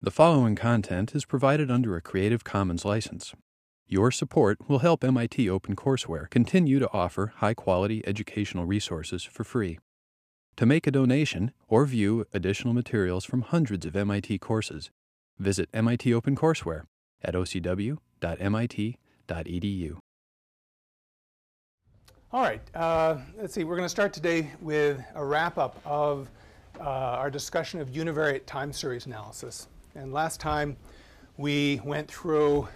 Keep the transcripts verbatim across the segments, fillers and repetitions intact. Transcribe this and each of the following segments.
The following content is provided under a Creative Commons license. Your support will help M I T OpenCourseWare continue to offer high-quality educational resources for free. To make a donation or view additional materials from hundreds of M I T courses, visit M I T OpenCourseWare at o c w dot m i t dot e d u. All right, uh, let's see, we're going to start today with a wrap-up of uh, our discussion of univariate time series analysis. And last time we went through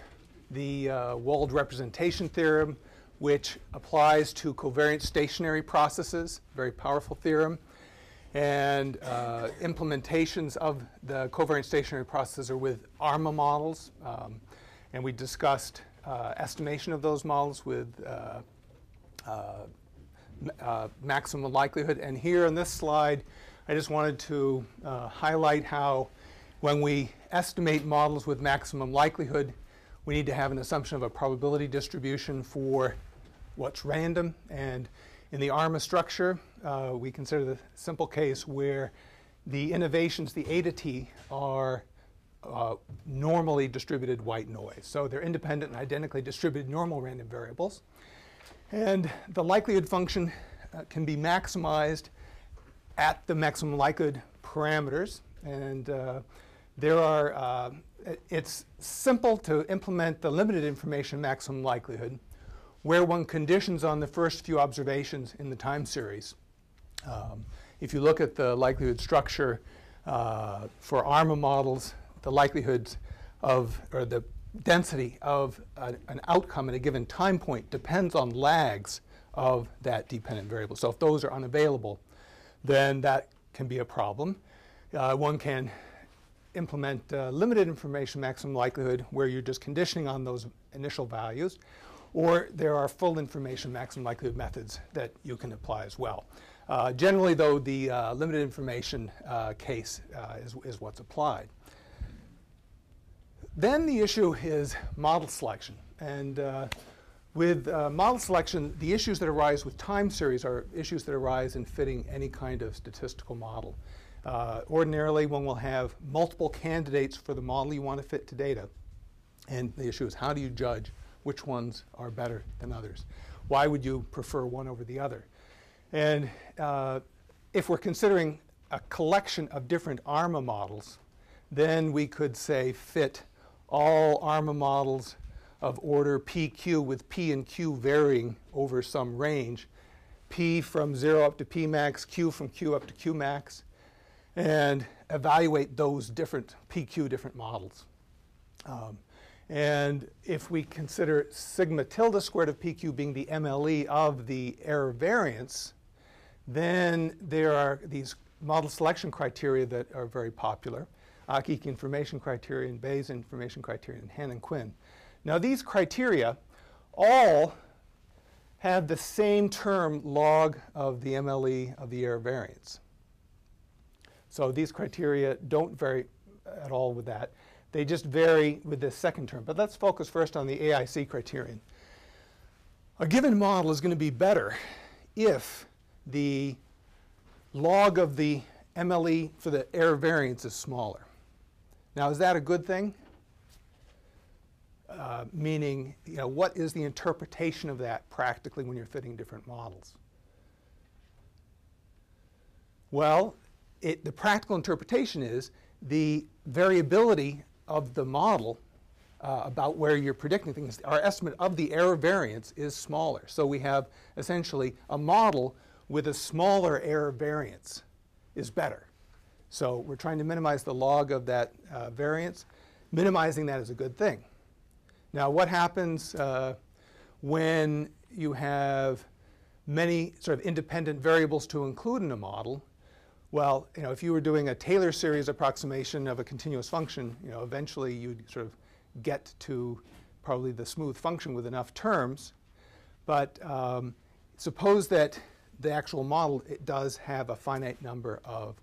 the uh, Wald representation theorem, which applies to covariant stationary processes, very powerful theorem. And uh, implementations of the covariant stationary processes are with ARMA models. Um, and we discussed uh, estimation of those models with uh, Uh, uh, maximum likelihood. And here on this slide, I just wanted to uh, highlight how when we estimate models with maximum likelihood, we need to have an assumption of a probability distribution for what's random. And in the ARMA structure, uh, we consider the simple case where the innovations, the eta t, are uh, normally distributed white noise. So they're independent and identically distributed normal random variables. And the likelihood function uh, can be maximized at the maximum likelihood parameters. And uh, there are, uh, it's simple to implement the limited information maximum likelihood, where one conditions on the first few observations in the time series. Um, if you look at the likelihood structure uh, for ARMA models, the likelihoods of, or the density of a, an outcome at a given time point depends on lags of that dependent variable. So if those are unavailable, then that can be a problem. Uh, one can implement uh, limited information maximum likelihood where you're just conditioning on those initial values, or there are full information maximum likelihood methods that you can apply as well. Uh, generally, though, the uh, limited information uh, case uh, is, is what's applied. Then the issue is model selection. And uh, with uh, model selection, the issues that arise with time series are issues that arise in fitting any kind of statistical model. Uh, ordinarily, one will have multiple candidates for the model you want to fit to data. And the issue is, how do you judge which ones are better than others? Why would you prefer one over the other? And uh, if we're considering a collection of different ARMA models, then we could say fit all ARMA models of order P Q, with P and Q varying over some range, P from zero up to P max, Q from Q up to Q max, and evaluate those different P Q different models. Um, and if we consider sigma tilde squared of P Q being the M L E of the error variance, then there are these model selection criteria that are very popular: Akaike information criterion, Bayes information criterion, and Hannan and Quinn. Now, these criteria all have the same term, log of the M L E of the error variance. So these criteria don't vary at all with that. They just vary with this second term. But let's focus first on the A I C criterion. A given model is going to be better if the log of the M L E for the error variance is smaller. Now, is that a good thing? Uh, meaning, you know, what is the interpretation of that practically when you're fitting different models? Well, it, the practical interpretation is the variability of the model uh, about where you're predicting things. Our estimate of the error variance is smaller. So we have essentially a model with a smaller error variance is better. So we're trying to minimize the log of that uh, variance. Minimizing that is a good thing. Now, what happens uh, when you have many sort of independent variables to include in a model? Well, you know, if you were doing a Taylor series approximation of a continuous function, you know, eventually you'd sort of get to probably the smooth function with enough terms. But um, suppose that the actual model, it does have a finite number of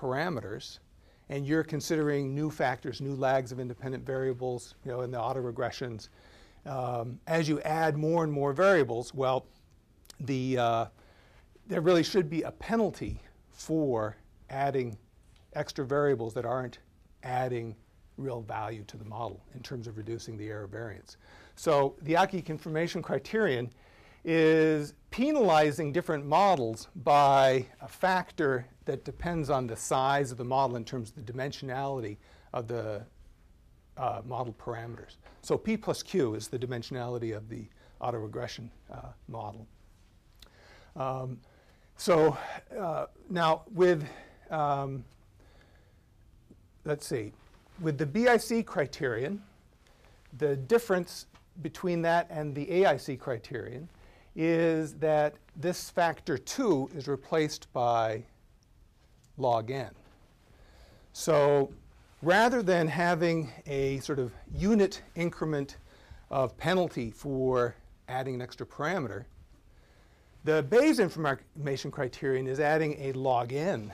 parameters, and you're considering new factors, new lags of independent variables, you know, in the autoregressions. Um, as you add more and more variables, well, the, uh, there really should be a penalty for adding extra variables that aren't adding real value to the model in terms of reducing the error variance. So the Akaike information criterion is penalizing different models by a factor that depends on the size of the model in terms of the dimensionality of the uh, model parameters. So P plus Q is the dimensionality of the autoregression uh, model. Um, so uh, now with, um, let's see, with the B I C criterion, the difference between that and the A I C criterion is that this factor two is replaced by log n. So rather than having a sort of unit increment of penalty for adding an extra parameter, the Bayes information criterion is adding a log n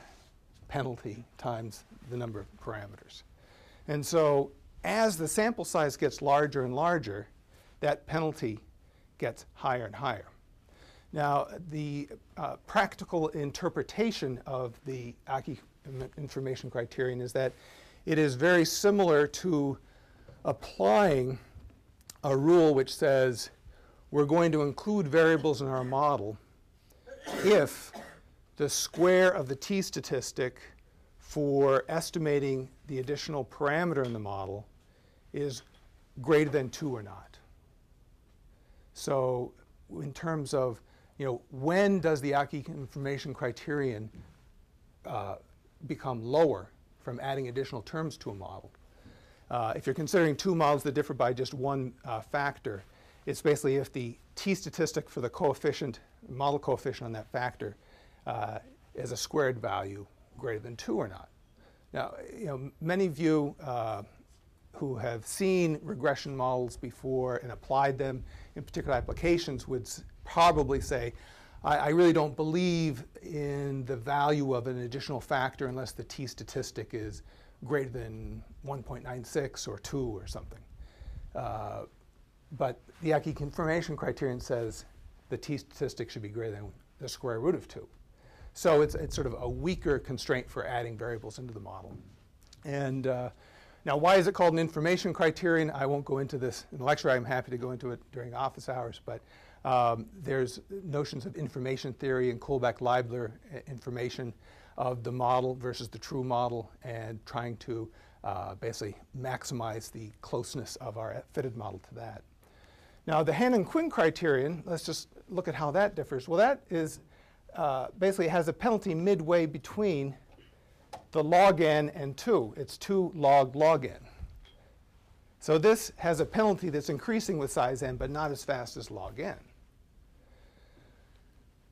penalty times the number of parameters. And so as the sample size gets larger and larger, that penalty gets higher and higher. Now, the uh, practical interpretation of the Akaike information criterion is that it is very similar to applying a rule which says we're going to include variables in our model if the square of the t-statistic for estimating the additional parameter in the model is greater than two or not. So in terms of, you know, when does the Akaike information criterion uh, become lower from adding additional terms to a model? Uh, if you're considering two models that differ by just one uh, factor, it's basically if the t-statistic for the coefficient, model coefficient on that factor uh, is a squared value greater than two or not. Now, you know, many of you uh, who have seen regression models before and applied them in particular applications would probably say, I, I really don't believe in the value of an additional factor unless the t-statistic is greater than one point nine six or two or something. Uh, but the Akaike information criterion says the t-statistic should be greater than the square root of two. So it's, it's sort of a weaker constraint for adding variables into the model. And uh, now, why is it called an information criterion? I won't go into this in the lecture. I'm happy to go into it during office hours. But um, there's notions of information theory and Kullback Leibler information of the model versus the true model, and trying to uh, basically maximize the closeness of our fitted model to that. Now, the Hannan and Quinn criterion, let's just look at how that differs. Well, that is uh, basically has a penalty midway between the log n and two. It's two log log n. So this has a penalty that's increasing with size n, but not as fast as log n.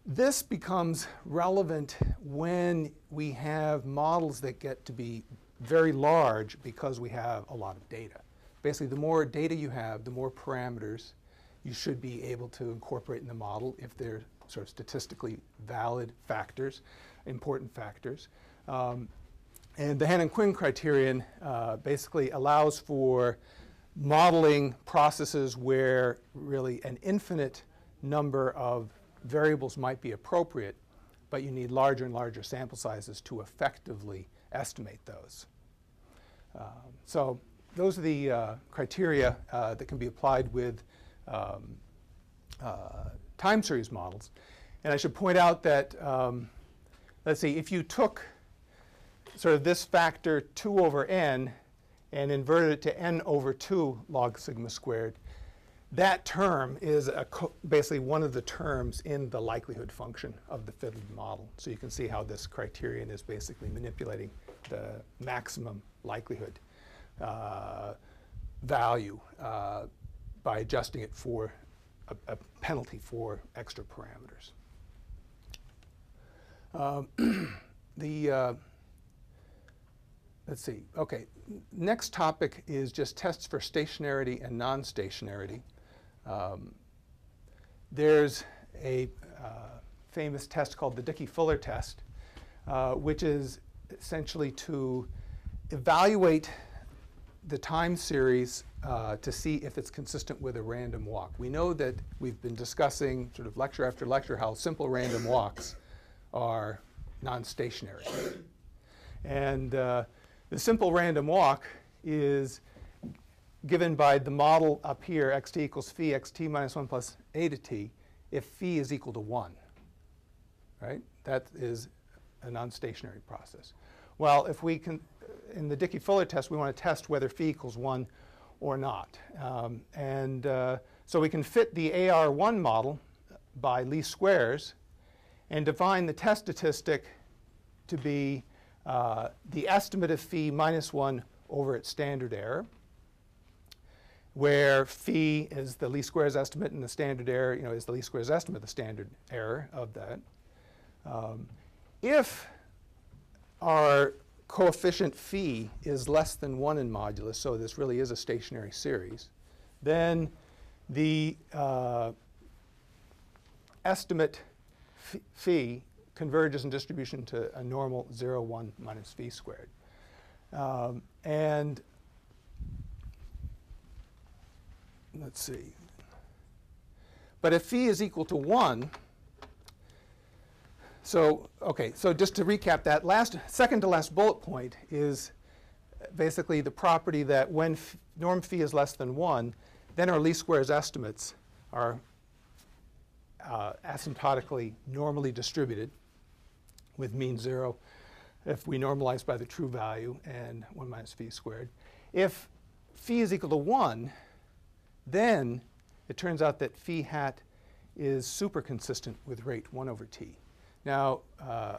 This becomes relevant when we have models that get to be very large because we have a lot of data. Basically, the more data you have, the more parameters you should be able to incorporate in the model if they're sort of statistically valid factors, important factors. Um, and the Hannan and Quinn criterion uh, basically allows for modeling processes where really an infinite number of variables might be appropriate, but you need larger and larger sample sizes to effectively estimate those. Um, so those are the uh, criteria uh, that can be applied with um, uh, time series models. And I should point out that, um, let's see, if you took sort of this factor two over n and inverted it to n over two log sigma squared, that term is a co basically one of the terms in the likelihood function of the fiddled model. So you can see how this criterion is basically manipulating the maximum likelihood uh, value uh, by adjusting it for a, a penalty for extra parameters. Um, the, uh, let's see. OK, next topic is just tests for stationarity and non-stationarity. Um, there's a uh, famous test called the Dickey-Fuller test, uh, which is essentially to evaluate the time series uh, to see if it's consistent with a random walk. We know that we've been discussing sort of lecture after lecture how simple random walks are non-stationary. And uh, the simple random walk is given by the model up here, xt equals phi, xt minus one plus eta t, if phi is equal to one, right? That is a non-stationary process. Well, if we can, in the Dickey-Fuller test, we want to test whether phi equals one or not. Um, and uh, so we can fit the A R one model by least squares and define the test statistic to be uh, the estimate of phi minus one over its standard error, where phi is the least squares estimate and the standard error, you know, is the least squares estimate, the standard error of that. Um, if our coefficient phi is less than one in modulus, so this really is a stationary series, then the uh, estimate phi converges in distribution to a normal zero, one minus phi squared. Um, and let's see. But if phi is equal to one, so okay, so just to recap, that last second to last bullet point is basically the property that when f norm phi is less than one, then our least squares estimates are uh, asymptotically normally distributed with mean zero if we normalize by the true value and one minus phi squared. If phi is equal to one, then it turns out that phi hat is super consistent with rate one over t. Now, uh,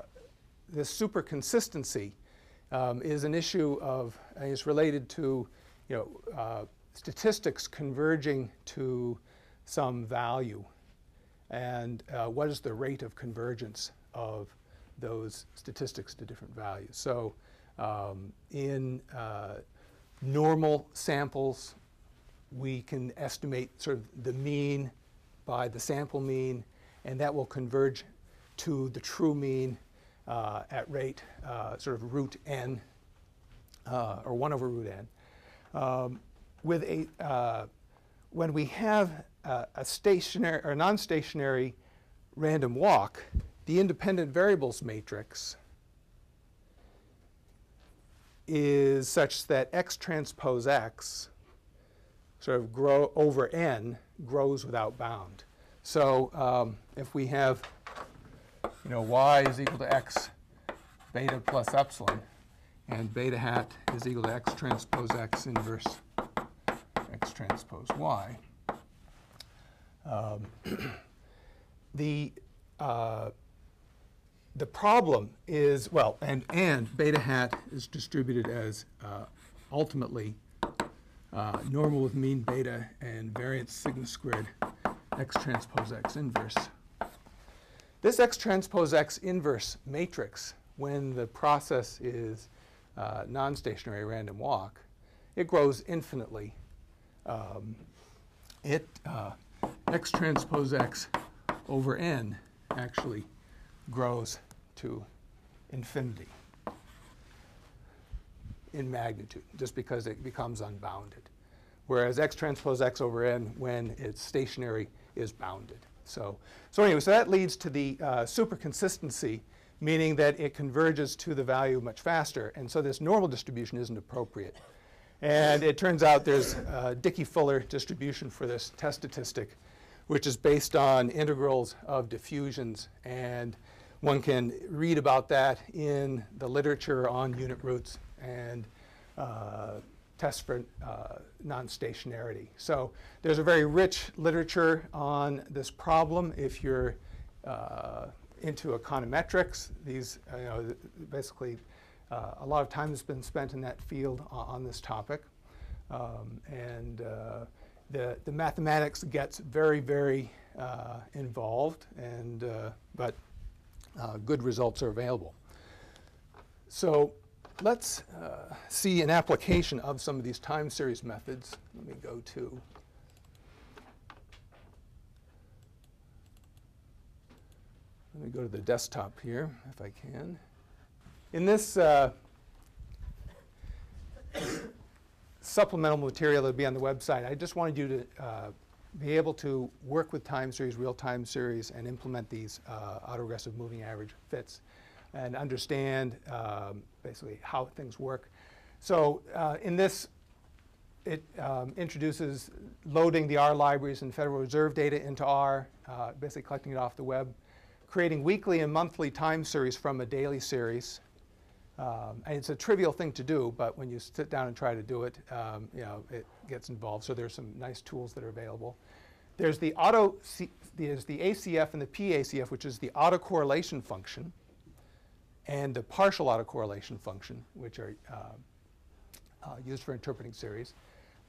this super consistency um, is an issue of, uh, is related to, you know, uh, statistics converging to some value. And uh, what is the rate of convergence of those statistics to different values? So um, in uh, normal samples, we can estimate sort of the mean by the sample mean, and that will converge to the true mean uh, at rate uh, sort of root n, uh, or one over root n. Um, with a, uh, when we have a, a stationary or non-stationary random walk, the independent variables matrix is such that x transpose x sort of grow over n grows without bound. So um, if we have, you know, y is equal to x beta plus epsilon, and beta hat is equal to x transpose x inverse x transpose y. Um, the uh, the problem is, well, and and beta hat is distributed as uh, ultimately uh, normal with mean beta and variance sigma squared x transpose x inverse. This x transpose x inverse matrix, when the process is uh, non-stationary random walk, it grows infinitely. Um, it uh, x transpose x over n actually grows to infinity in magnitude, just because it becomes unbounded. Whereas x transpose x over n, when it's stationary, is bounded. So, so anyway, so that leads to the uh, super consistency, meaning that it converges to the value much faster. And so this normal distribution isn't appropriate. And it turns out there's a Dickey-Fuller distribution for this test statistic, which is based on integrals of diffusions. And one can read about that in the literature on unit roots and uh, tests for uh, non-stationarity. So there's a very rich literature on this problem. If you're uh, into econometrics, these, you know, basically uh, a lot of time has been spent in that field on this topic. Um, and uh, the, the mathematics gets very, very uh, involved, and, uh, but uh, good results are available. So let's uh, see an application of some of these time series methods. Let me go to let me go to the desktop here, if I can. In this uh, supplemental material that will be on the website, I just wanted you to uh, be able to work with time series, real time series, and implement these uh, autoregressive moving average fits, and understand um, basically how things work. So uh, in this It um, introduces loading the R libraries and Federal Reserve data into R, uh, basically collecting it off the web, creating weekly and monthly time series from a daily series. Um, and it's a trivial thing to do, but when you sit down and try to do it, um, you know, it gets involved. So there's some nice tools that are available. There's the auto, there's the A C F and the P A C F, which is the autocorrelation function, and the partial autocorrelation function, which are uh, uh, used for interpreting series.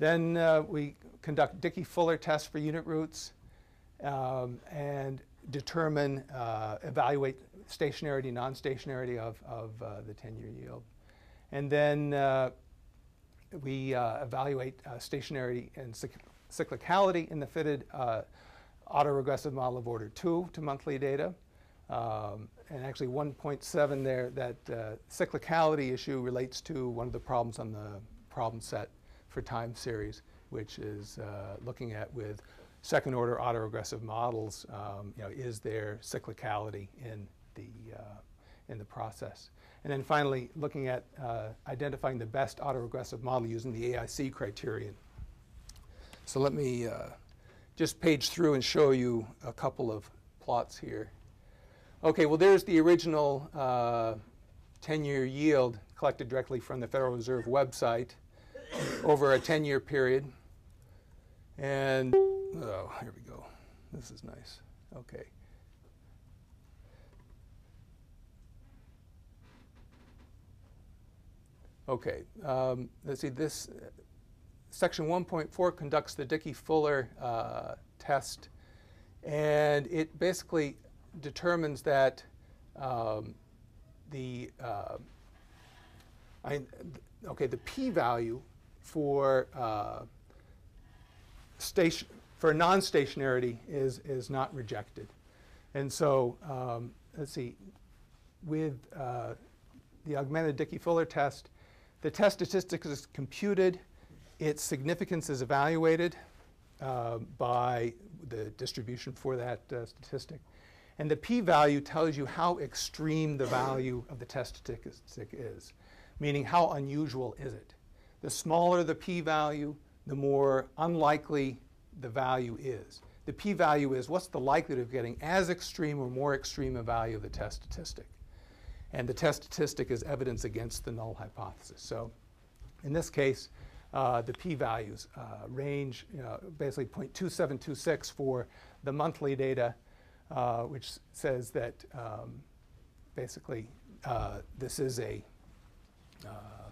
Then uh, we conduct Dickey-Fuller tests for unit roots um, and determine, uh, evaluate stationarity, non-stationarity of, of uh, the ten-year yield. And then uh, we uh, evaluate uh, stationarity and cyclicality in the fitted uh, autoregressive model of order two to monthly data. Um, and actually one point seven there, that uh, cyclicality issue relates to one of the problems on the problem set for time series, which is uh, looking at with second order autoregressive models, um, you know, is there cyclicality in the, uh, in the process. And then finally, looking at uh, identifying the best autoregressive model using the A I C criterion. So let me uh, just page through and show you a couple of plots here. Okay, well, there's the original uh, ten-year yield collected directly from the Federal Reserve website over a ten-year period. And, oh, here we go. This is nice. Okay. Okay, um, let's see. This uh, section one point four conducts the Dickey-Fuller uh, test, and it basically determines that um, the uh, I, okay the p-value for uh, station for non-stationarity is is not rejected, and so um, let's see, with uh, the augmented Dickey-Fuller test, the test statistic is computed, its significance is evaluated uh, by the distribution for that uh, statistic. And the p-value tells you how extreme the value of the test statistic is, meaning how unusual is it. The smaller the p-value, the more unlikely the value is. The p-value is what's the likelihood of getting as extreme or more extreme a value of the test statistic. And the test statistic is evidence against the null hypothesis. So in this case, uh, the p-values uh, range, you know, basically zero point two seven two six for the monthly data, Uh, which says that um, basically uh, this is a, uh,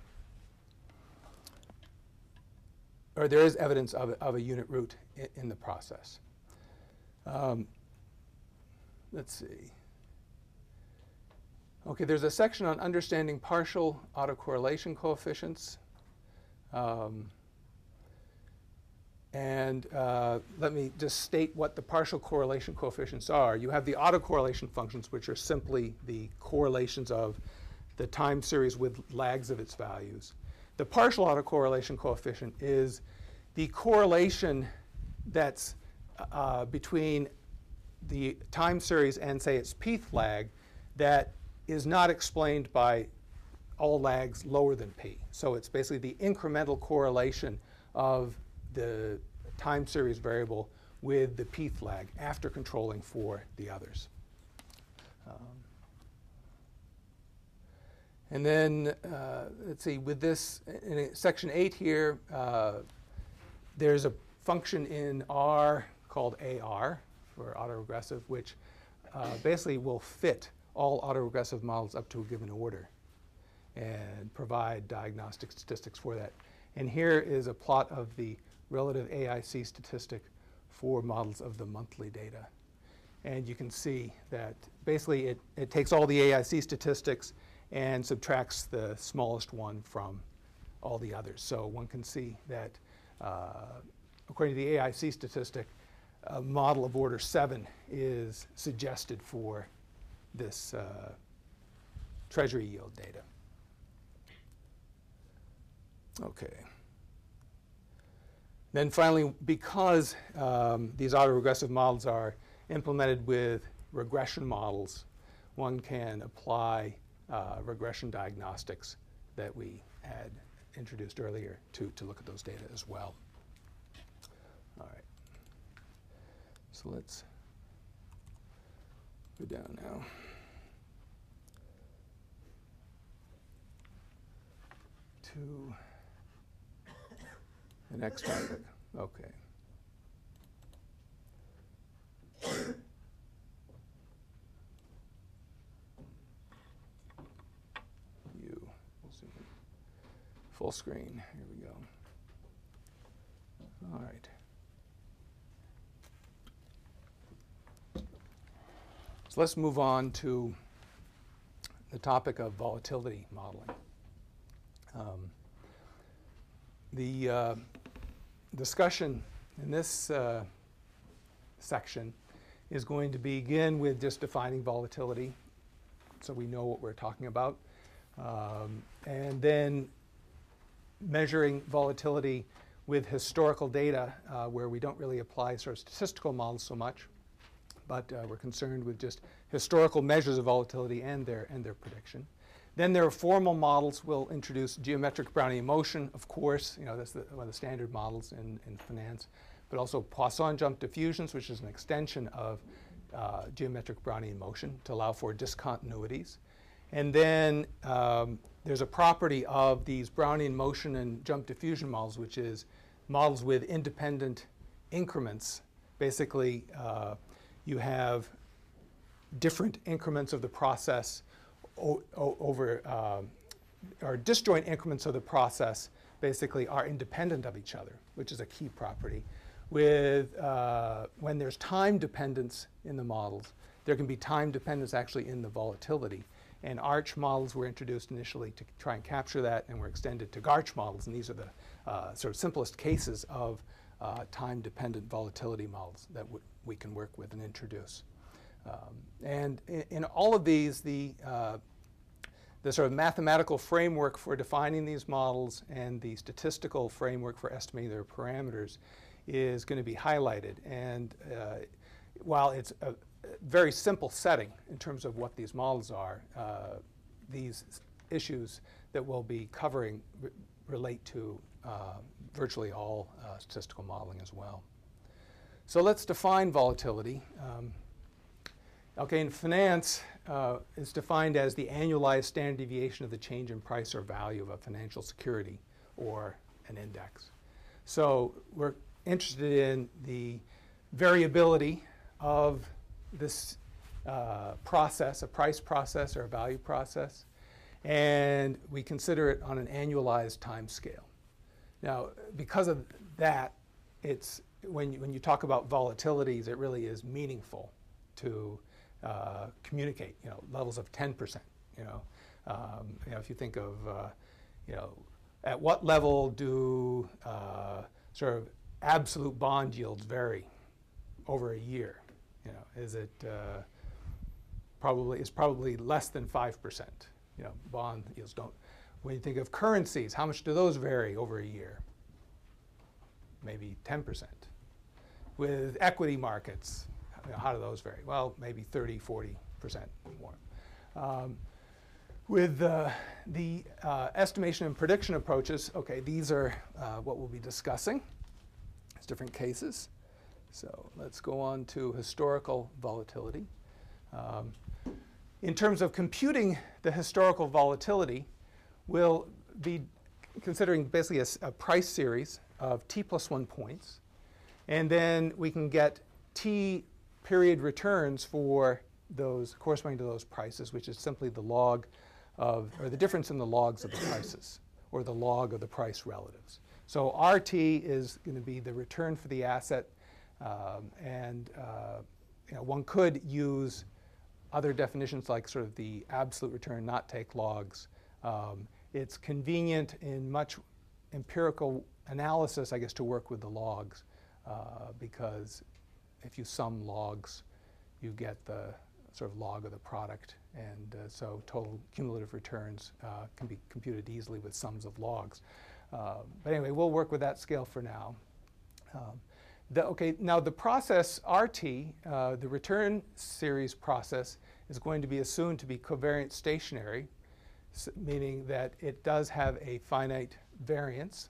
or there is evidence of, of a unit root in, in the process. Um, let's see. Okay, there's a section on understanding partial autocorrelation coefficients. Um, And uh, let me just state what the partial correlation coefficients are. You have the autocorrelation functions, which are simply the correlations of the time series with lags of its values. The partial autocorrelation coefficient is the correlation that's uh, between the time series and, say, its pth lag that is not explained by all lags lower than p. So it's basically the incremental correlation of the time series variable with the pth lag after controlling for the others. Um, and then, uh, let's see, with this, in section eight here, uh, there's a function in R called A R for autoregressive, which uh, basically will fit all autoregressive models up to a given order and provide diagnostic statistics for that. And here is a plot of the relative A I C statistic for models of the monthly data. And you can see that basically it, it takes all the A I C statistics and subtracts the smallest one from all the others. So one can see that uh, according to the A I C statistic, a model of order seven is suggested for this uh, treasury yield data. Okay. Then finally, because um, these autoregressive models are implemented with regression models, one can apply uh, regression diagnostics that we had introduced earlier to, to look at those data as well. All right. So let's go down now. To the next topic. Okay. You zoom in. Full screen. Here we go. All right. So let's move on to the topic of volatility modeling. Um, the uh, discussion in this uh, section is going to begin with just defining volatility so we know what we're talking about, um, and then measuring volatility with historical data uh, where we don't really apply sort of statistical models so much, but uh, we're concerned with just historical measures of volatility and their, and their prediction. Then there are formal models. We'll introduce geometric Brownian motion, of course. You know, that's the, one of the standard models in, in finance. But also Poisson jump diffusions, which is an extension of uh, geometric Brownian motion to allow for discontinuities. And then um, there's a property of these Brownian motion and jump diffusion models, which is models with independent increments. Basically, uh, you have different increments of the process O over um, or disjoint increments of the process basically are independent of each other, which is a key property. With uh, when there's time dependence in the models, there can be time dependence actually in the volatility. And ARCH models were introduced initially to try and capture that, and were extended to GARCH models. And these are the uh, sort of simplest cases of uh, time-dependent volatility models that we can work with and introduce. Um, and in, in all of these, the, uh, the sort of mathematical framework for defining these models and the statistical framework for estimating their parameters is going to be highlighted. And uh, while it's a very simple setting in terms of what these models are, uh, these issues that we'll be covering re relate to uh, virtually all uh, statistical modeling as well. So let's define volatility. Um, Okay, in finance, uh, it's defined as the annualized standard deviation of the change in price or value of a financial security or an index. So we're interested in the variability of this uh, process, a price process or a value process, and we consider it on an annualized time scale. Now, because of that, it's, when you, when you talk about volatilities, it really is meaningful to Uh, communicate, you know, levels of ten percent. You know, um, you know, if you think of, uh, you know, at what level do uh, sort of absolute bond yields vary over a year? You know, is it uh, probably is probably less than five percent? You know, bond yields don't. When you think of currencies, how much do those vary over a year? Maybe ten percent. With equity markets, you know, how do those vary? Well, maybe thirty, forty percent more. Um, with uh, the uh, estimation and prediction approaches, okay, these are uh, what we'll be discussing. It's different cases. So let's go on to historical volatility. Um, in terms of computing the historical volatility, we'll be considering basically a, a price series of t plus one points. And then we can get t period returns for those corresponding to those prices, which is simply the log of, or the difference in the logs of the prices, or the log of the price relatives. So R T is going to be the return for the asset, um, and uh, you know, one could use other definitions like sort of the absolute return, not take logs. Um, it's convenient in much empirical analysis, I guess, to work with the logs uh, because if you sum logs, you get the sort of log of the product. And uh, so total cumulative returns uh, can be computed easily with sums of logs. Uh, but anyway, we'll work with that scale for now. Um, the, okay, now the process R T, uh, the return series process, is going to be assumed to be covariant stationary, meaning that it does have a finite variance.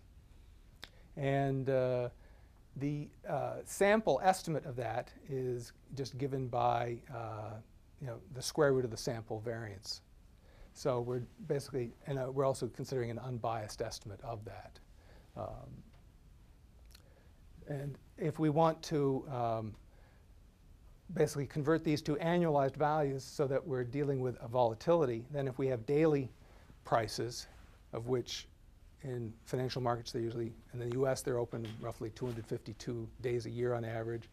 And uh, the uh, sample estimate of that is just given by uh, you know, the square root of the sample variance. So we're basically, and uh, we're also considering an unbiased estimate of that. Um, and if we want to um, basically convert these to annualized values so that we're dealing with a volatility, then if we have daily prices, of which in financial markets they usually, in the U S they're open roughly two hundred fifty-two days a year on average,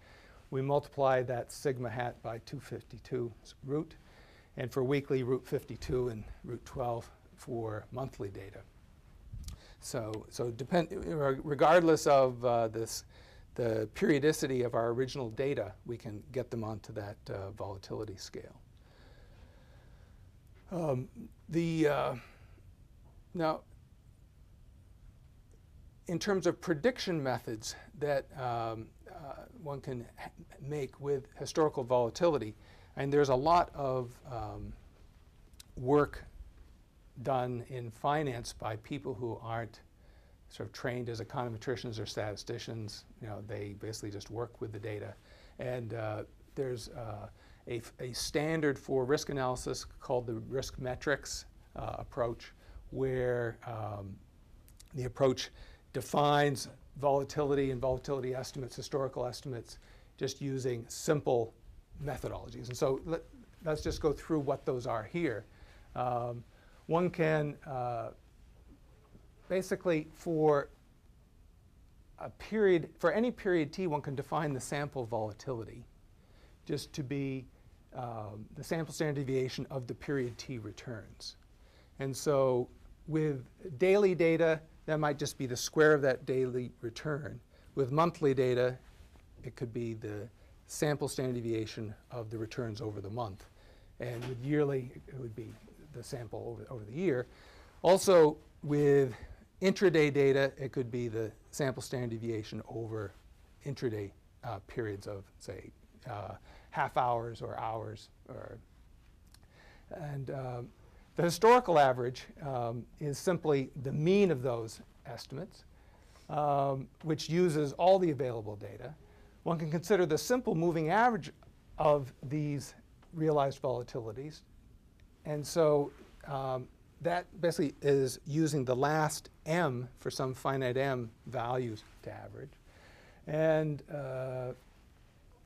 we multiply that sigma hat by two hundred fifty-two root, and for weekly root fifty-two and root twelve for monthly data. So, so depend, regardless of uh, this, the periodicity of our original data, we can get them onto that uh, volatility scale. Um, the, uh, now, in terms of prediction methods that um, uh, one can make with historical volatility, and there's a lot of um, work done in finance by people who aren't sort of trained as econometricians or statisticians. You know, they basically just work with the data. And uh, there's uh, a, a standard for risk analysis called the risk metrics uh, approach, where um, the approach defines volatility and volatility estimates, historical estimates, just using simple methodologies. And so let, let's just go through what those are here. Um, One can uh, basically, for a period, for any period t, one can define the sample volatility just to be um, the sample standard deviation of the period t returns. And so with daily data, that might just be the square of that daily return. With monthly data, it could be the sample standard deviation of the returns over the month. And with yearly, it would be the sample over, over the year. Also, with intraday data, it could be the sample standard deviation over intraday uh, periods of, say, uh, half hours or hours. Or, and um, the historical average um, is simply the mean of those estimates, um, which uses all the available data. One can consider the simple moving average of these realized volatilities. And so um, that basically is using the last m for some finite m values to average. And uh,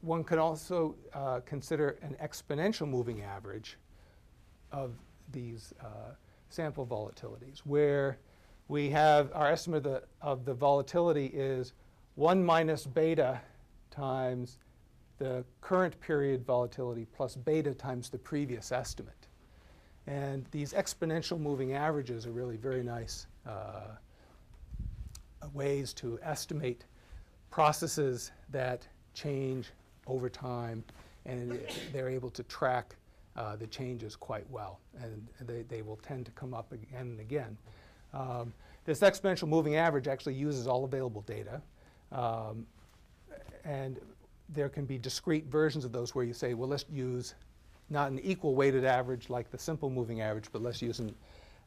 one could also uh, consider an exponential moving average of these uh, sample volatilities, where we have our estimate of the, of the volatility is one minus beta times the current period volatility plus beta times the previous estimate. And these exponential moving averages are really very nice uh, ways to estimate processes that change over time, and they're able to track uh, the changes quite well. And they, they will tend to come up again and again. Um, this exponential moving average actually uses all available data. Um, and there can be discrete versions of those where you say, well, let's use not an equal weighted average like the simple moving average, but let's use an,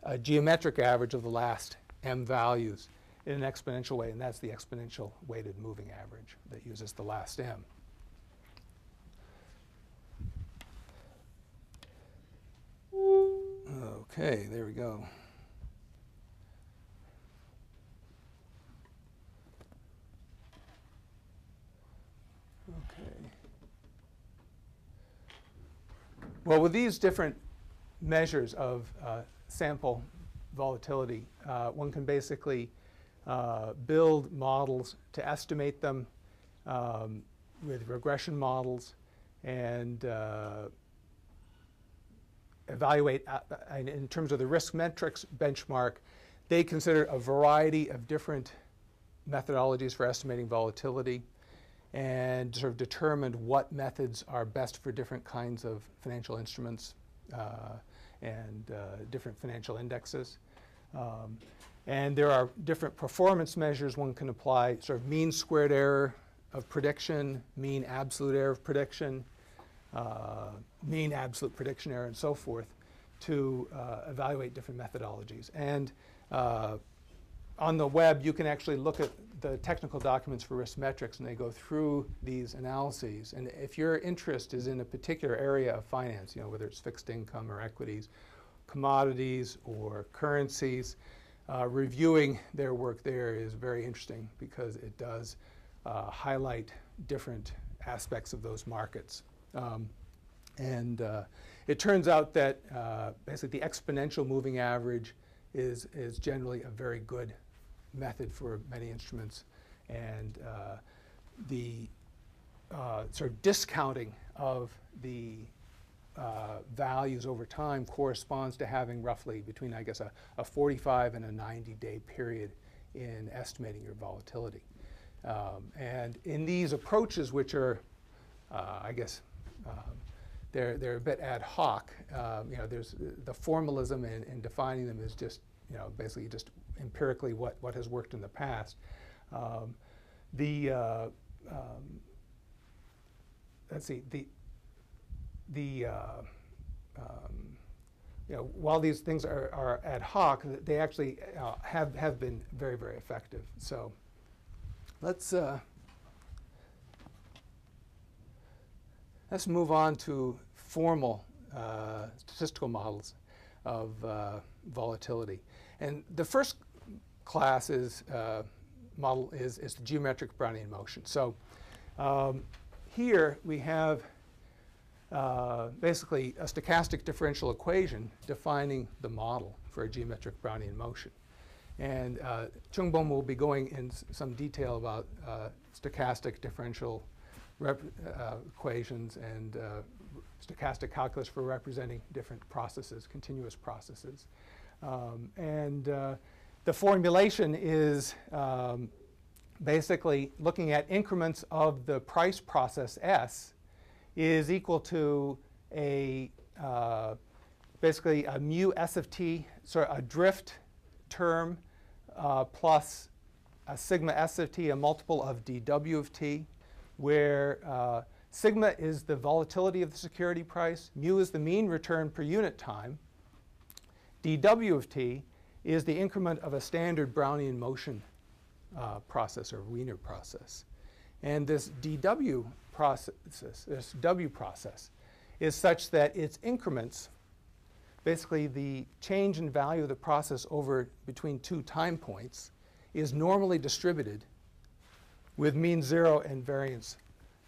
a geometric average of the last m values in an exponential way, and that's the exponential weighted moving average that uses the last m. Okay, there we go. Well, with these different measures of uh, sample volatility, uh, one can basically uh, build models to estimate them um, with regression models and uh, evaluate. Uh, and in terms of the risk metrics benchmark, they consider a variety of different methodologies for estimating volatility, and sort of determined what methods are best for different kinds of financial instruments uh, and uh, different financial indexes. Um, and there are different performance measures one can apply, sort of mean squared error of prediction, mean absolute error of prediction, uh, mean absolute prediction error, and so forth, to uh, evaluate different methodologies. And uh, on the web, you can actually look at the technical documents for risk metrics, and they go through these analyses. And if your interest is in a particular area of finance, you know, whether it's fixed income or equities, commodities or currencies, uh, reviewing their work there is very interesting because it does uh, highlight different aspects of those markets. Um, and uh, it turns out that uh, basically the exponential moving average is, is generally a very good method for many instruments, and uh, the uh, sort of discounting of the uh, values over time corresponds to having roughly between, I guess, a, a forty-five and a ninety day period in estimating your volatility. Um, and in these approaches, which are, uh, I guess, um, they're, they're a bit ad hoc, um, you know, there's the formalism in, in defining them is just, you know, basically just empirically what, what has worked in the past. Um, the, uh, um, let's see, the, the uh, um, you know, while these things are, are ad hoc, they actually uh, have, have been very, very effective. So let's, uh, let's move on to formal uh, statistical models of uh, volatility. And the first class is, uh, model is, is the geometric Brownian motion. So um, here we have uh, basically a stochastic differential equation defining the model for a geometric Brownian motion. And uh, Chung-Bom will be going in some detail about uh, stochastic differential rep uh, equations and uh, stochastic calculus for representing different processes, continuous processes. Um, and uh, the formulation is um, basically looking at increments of the price process S is equal to a uh, basically a mu S of t, so a drift term uh, plus a sigma S of t, a multiple of dw of t, where uh, sigma is the volatility of the security price, mu is the mean return per unit time, dW of t is the increment of a standard Brownian motion uh, process or Wiener process. And this dW process, this W process, is such that its increments, basically the change in value of the process over between two time points, is normally distributed with mean zero and variance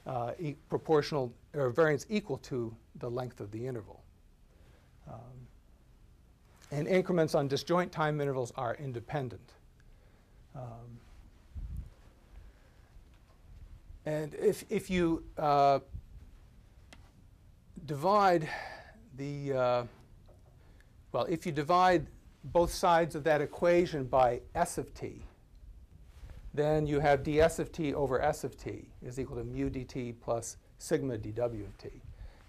uh, e proportional, or variance equal to the length of the interval. Um, And increments on disjoint time intervals are independent. Um, and if, if you uh, divide the, uh, well, if you divide both sides of that equation by S of t, then you have ds of t over S of t is equal to mu dt plus sigma dw of t.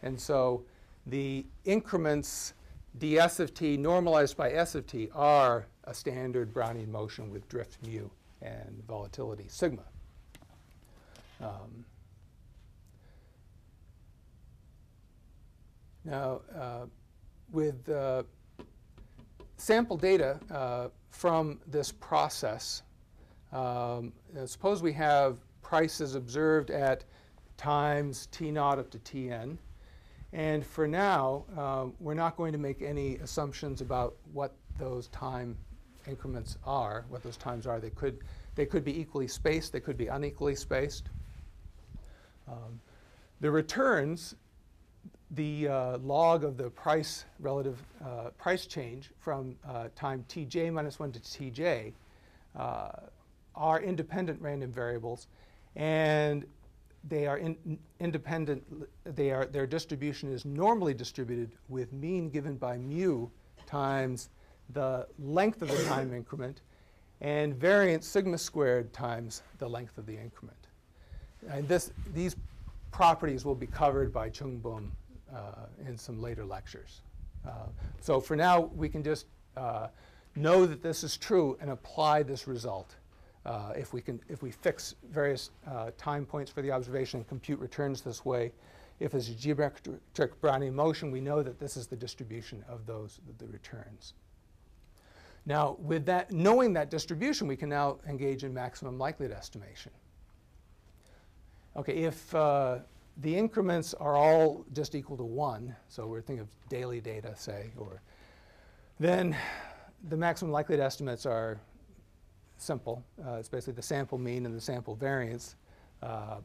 And so the increments ds of t normalized by S of t are a standard Brownian motion with drift mu and volatility sigma. Um, now, uh, with uh, sample data uh, from this process, um, suppose we have prices observed at times t naught up to tn. And for now, uh, we're not going to make any assumptions about what those time increments are, what those times are. They could, they could be equally spaced. They could be unequally spaced. Um, the returns, the uh, log of the price relative uh, price change from uh, time tj minus one to tj, uh, are independent random variables. And they are in, independent, they are, their distribution is normally distributed with mean given by mu times the length of the time increment and variance sigma squared times the length of the increment. And this, these properties will be covered by Chung-Bom uh, in some later lectures. Uh, so for now, we can just uh, know that this is true and apply this result. Uh, if we can, if we fix various uh, time points for the observation and compute returns this way, if it's a geometric Brownian motion, we know that this is the distribution of those, the returns. Now, with that, knowing that distribution, we can now engage in maximum likelihood estimation. Okay, if uh, the increments are all just equal to one, so we're thinking of daily data, say, or then the maximum likelihood estimates are simple. Uh, it's basically the sample mean and the sample variance uh,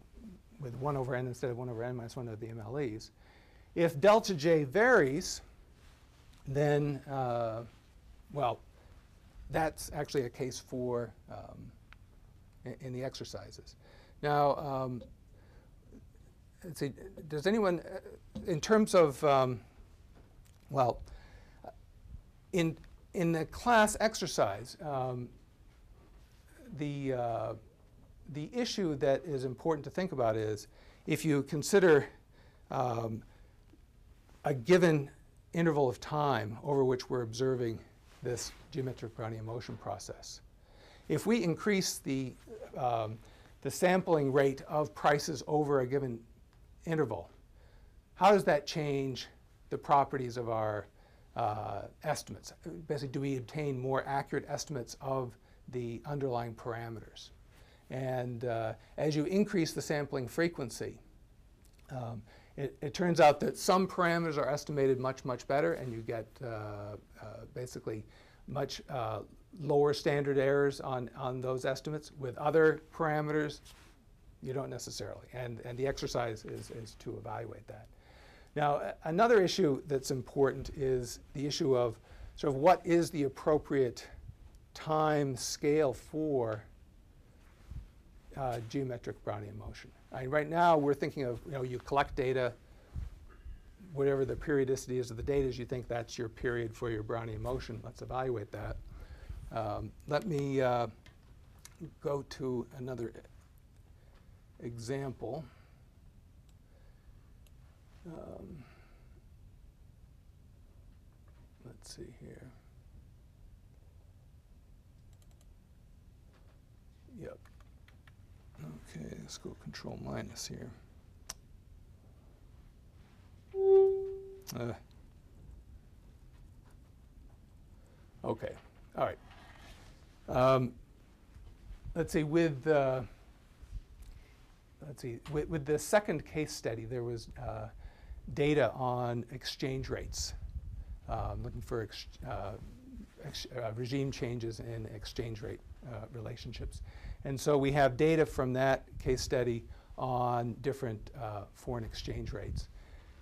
with one over n instead of one over n minus one of the M L Es. If delta J varies, then, uh, well, that's actually a case for um, in, in the exercises. Now, um, let's see, does anyone, in terms of, um, well, in, in the class exercise, um, the, uh, the issue that is important to think about is if you consider um, a given interval of time over which we're observing this geometric Brownian motion process. If we increase the, um, the sampling rate of prices over a given interval, how does that change the properties of our uh, estimates? Basically, do we obtain more accurate estimates of the underlying parameters? And uh, as you increase the sampling frequency, um, It, it turns out that some parameters are estimated much, much better, and you get uh, uh, basically much uh, lower standard errors on, on those estimates. With other parameters, you don't necessarily. And, and the exercise is, is to evaluate that. Now, another issue that's important is the issue of sort of what is the appropriate time scale for uh, geometric Brownian motion. I, right now, we're thinking of, you know, you collect data, whatever the periodicity is of the data is, you think that's your period for your Brownian motion. Let's evaluate that. Um, let me uh, go to another example. Um, let's see here. Yep. Okay, let's go control minus here. Uh, okay, all right. Um, let's see, with, uh, let's see, with, with the second case study, there was uh, data on exchange rates, um, looking for ex uh, ex uh, regime changes in exchange rate uh, relationships. And so we have data from that case study on different uh, foreign exchange rates.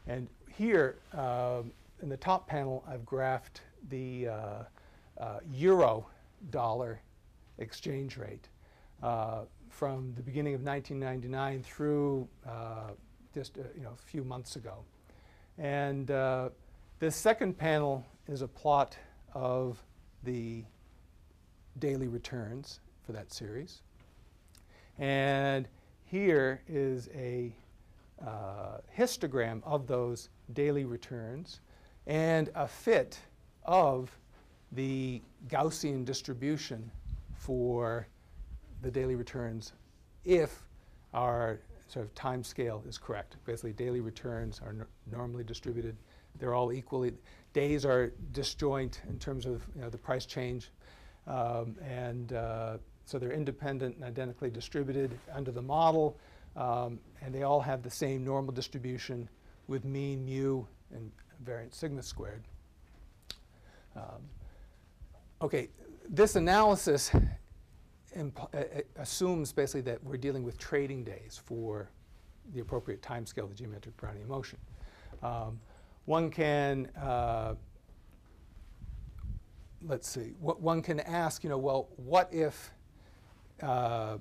And here, uh, in the top panel, I've graphed the uh, uh, euro-dollar exchange rate uh, from the beginning of nineteen ninety-nine through uh, just uh, you know, a few months ago. And uh, this second panel is a plot of the daily returns for that series. And here is a uh, histogram of those daily returns and a fit of the Gaussian distribution for the daily returns if our sort of time scale is correct. Basically, daily returns are n normally distributed. They're all equally. Days are disjoint in terms of, you know, the price change. Um, and uh, so they're independent and identically distributed under the model, um, and they all have the same normal distribution with mean, mu, and variance sigma squared. Um, okay, this analysis impl assumes basically that we're dealing with trading days for the appropriate time scale of the geometric Brownian motion. Um, one can, uh, let's see, what one can ask, you know, well, what if Uh,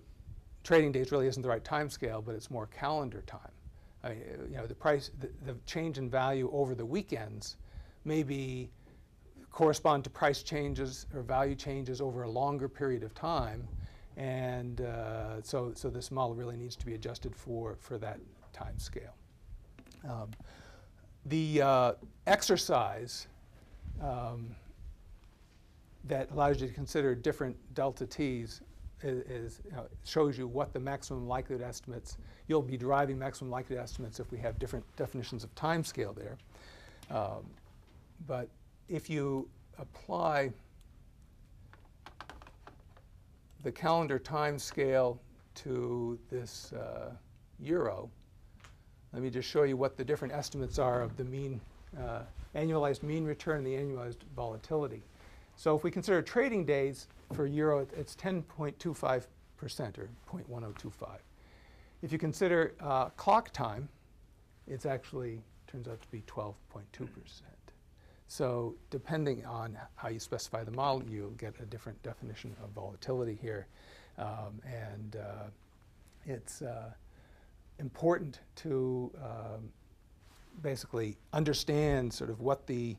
trading days really isn't the right time scale, but it's more calendar time. I mean, you know, the price, the, the change in value over the weekends maybe correspond to price changes or value changes over a longer period of time, and uh, so so this model really needs to be adjusted for for that time scale. Um, the uh, exercise um, that allows you to consider different delta t's is, you know, shows you what the maximum likelihood estimates. You'll be deriving maximum likelihood estimates if we have different definitions of time scale there. Um, but if you apply the calendar time scale to this uh, euro, let me just show you what the different estimates are of the mean, uh, annualized mean return and the annualized volatility. So if we consider trading days for euro, it's ten point two five percent or zero point one zero two five. If you consider uh, clock time, it's actually turns out to be twelve point two percent. So depending on how you specify the model, you'll get a different definition of volatility here. Um, and uh, it's uh, important to um, basically understand sort of what the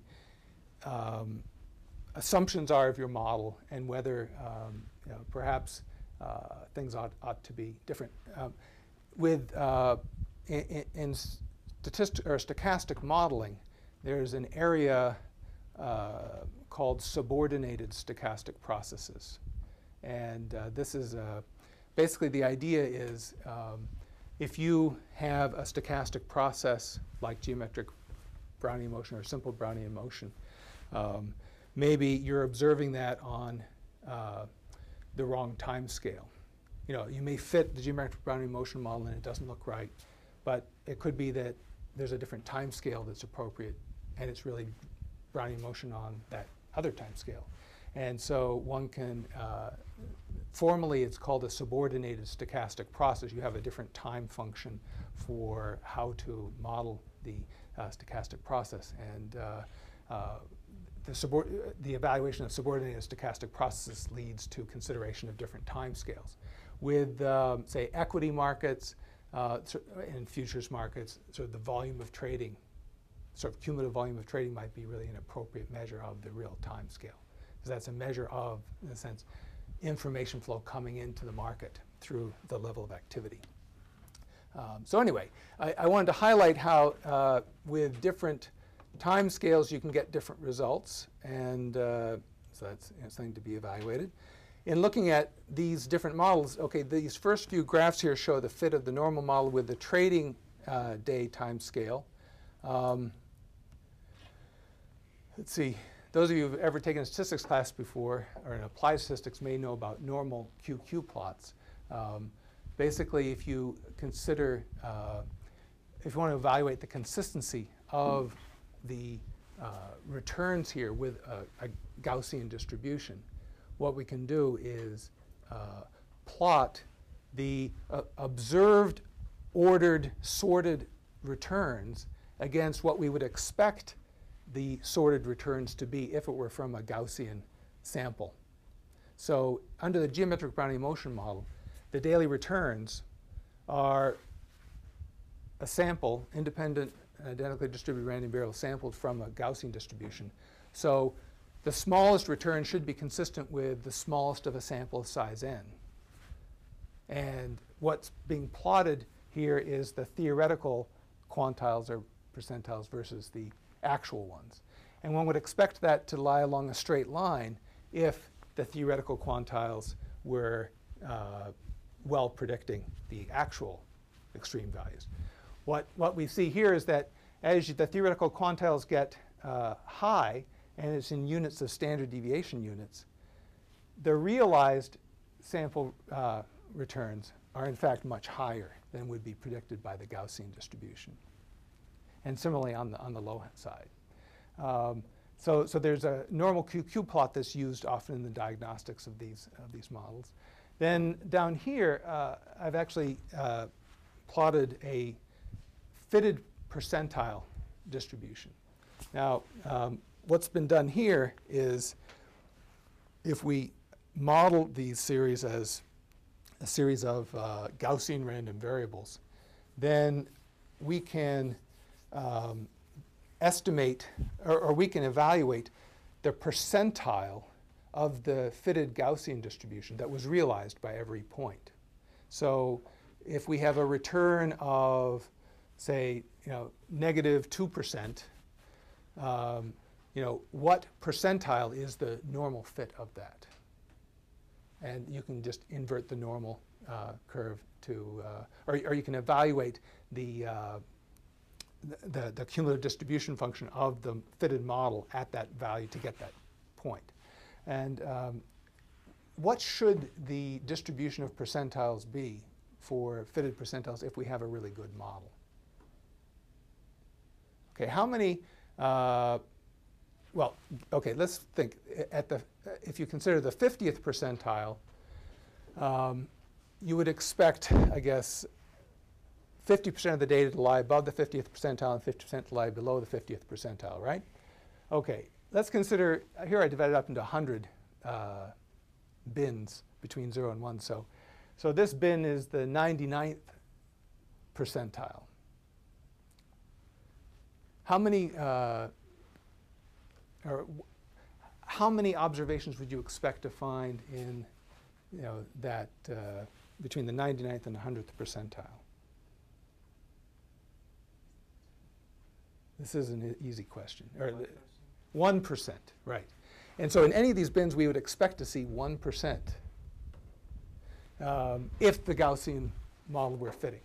um, assumptions are of your model and whether um, you know, perhaps uh, things ought, ought to be different. Um, with uh, in, in statistic or stochastic modeling, there's an area uh, called subordinated stochastic processes. And uh, this is uh, basically the idea is um, if you have a stochastic process like geometric Brownian motion or simple Brownian motion, um, maybe you're observing that on uh, the wrong time scale. You know, you may fit the geometric Brownian motion model and it doesn't look right, but it could be that there's a different time scale that's appropriate, and it's really Brownian motion on that other time scale. And so one can, uh, formally it's called a subordinated stochastic process. You have a different time function for how to model the uh, stochastic process. And uh, uh, the, subor the evaluation of subordinated stochastic processes leads to consideration of different time scales. With, um, say, equity markets uh, and futures markets, sort of the volume of trading, sort of cumulative volume of trading might be really an appropriate measure of the real time scale. That's a measure of, in a sense, information flow coming into the market through the level of activity. Um, so anyway, I, I wanted to highlight how uh, with different time scales you can get different results, and uh, so that's you know, something to be evaluated. In looking at these different models, okay, these first few graphs here show the fit of the normal model with the trading uh, day time scale. Um, let's see. Those of you who've ever taken a statistics class before, or in applied statistics, may know about normal Q Q plots. Um, basically, if you consider, uh, if you want to evaluate the consistency of the uh, returns here with a, a Gaussian distribution, what we can do is uh, plot the uh, observed, ordered, sorted returns against what we would expect the sorted returns to be if it were from a Gaussian sample. So under the geometric Brownian motion model, the daily returns are a sample, independent, identically distributed random variable sampled from a Gaussian distribution. So the smallest return should be consistent with the smallest of a sample size n. And what's being plotted here is the theoretical quantiles or percentiles versus the actual ones. And one would expect that to lie along a straight line if the theoretical quantiles were uh, well predicting the actual extreme values. What, what we see here is that as you, the theoretical quantiles get uh, high, and it's in units of standard deviation units, the realized sample uh, returns are in fact much higher than would be predicted by the Gaussian distribution. And similarly on the, on the low side. Um, so, so there's a normal Q Q plot that's used often in the diagnostics of these, of these models. Then down here, uh, I've actually uh, plotted a fitted percentile distribution. Now, um, what's been done here is if we model these series as a series of uh, Gaussian random variables, then we can Um, estimate, or, or we can evaluate the percentile of the fitted Gaussian distribution that was realized by every point. So if we have a return of, say, you know, negative two percent, um, you know, what percentile is the normal fit of that? And you can just invert the normal uh, curve to, uh, or, or you can evaluate the uh, The, the cumulative distribution function of the fitted model at that value to get that point. And um, what should the distribution of percentiles be for fitted percentiles if we have a really good model? Okay, how many, uh, well, okay, let's think. At the, if you consider the fiftieth percentile, um, you would expect, I guess, fifty percent of the data to lie above the fiftieth percentile and fifty percent to lie below the fiftieth percentile, right? Okay, let's consider, here I divided up into one hundred uh, bins between zero and one. So, so this bin is the ninety-ninth percentile. How many, uh, or how many observations would you expect to find in, you know, that uh, between the ninety-ninth and one hundredth percentile? This is an easy question. Or one percent, right? And so in any of these bins, we would expect to see one percent um, if the Gaussian model were fitting.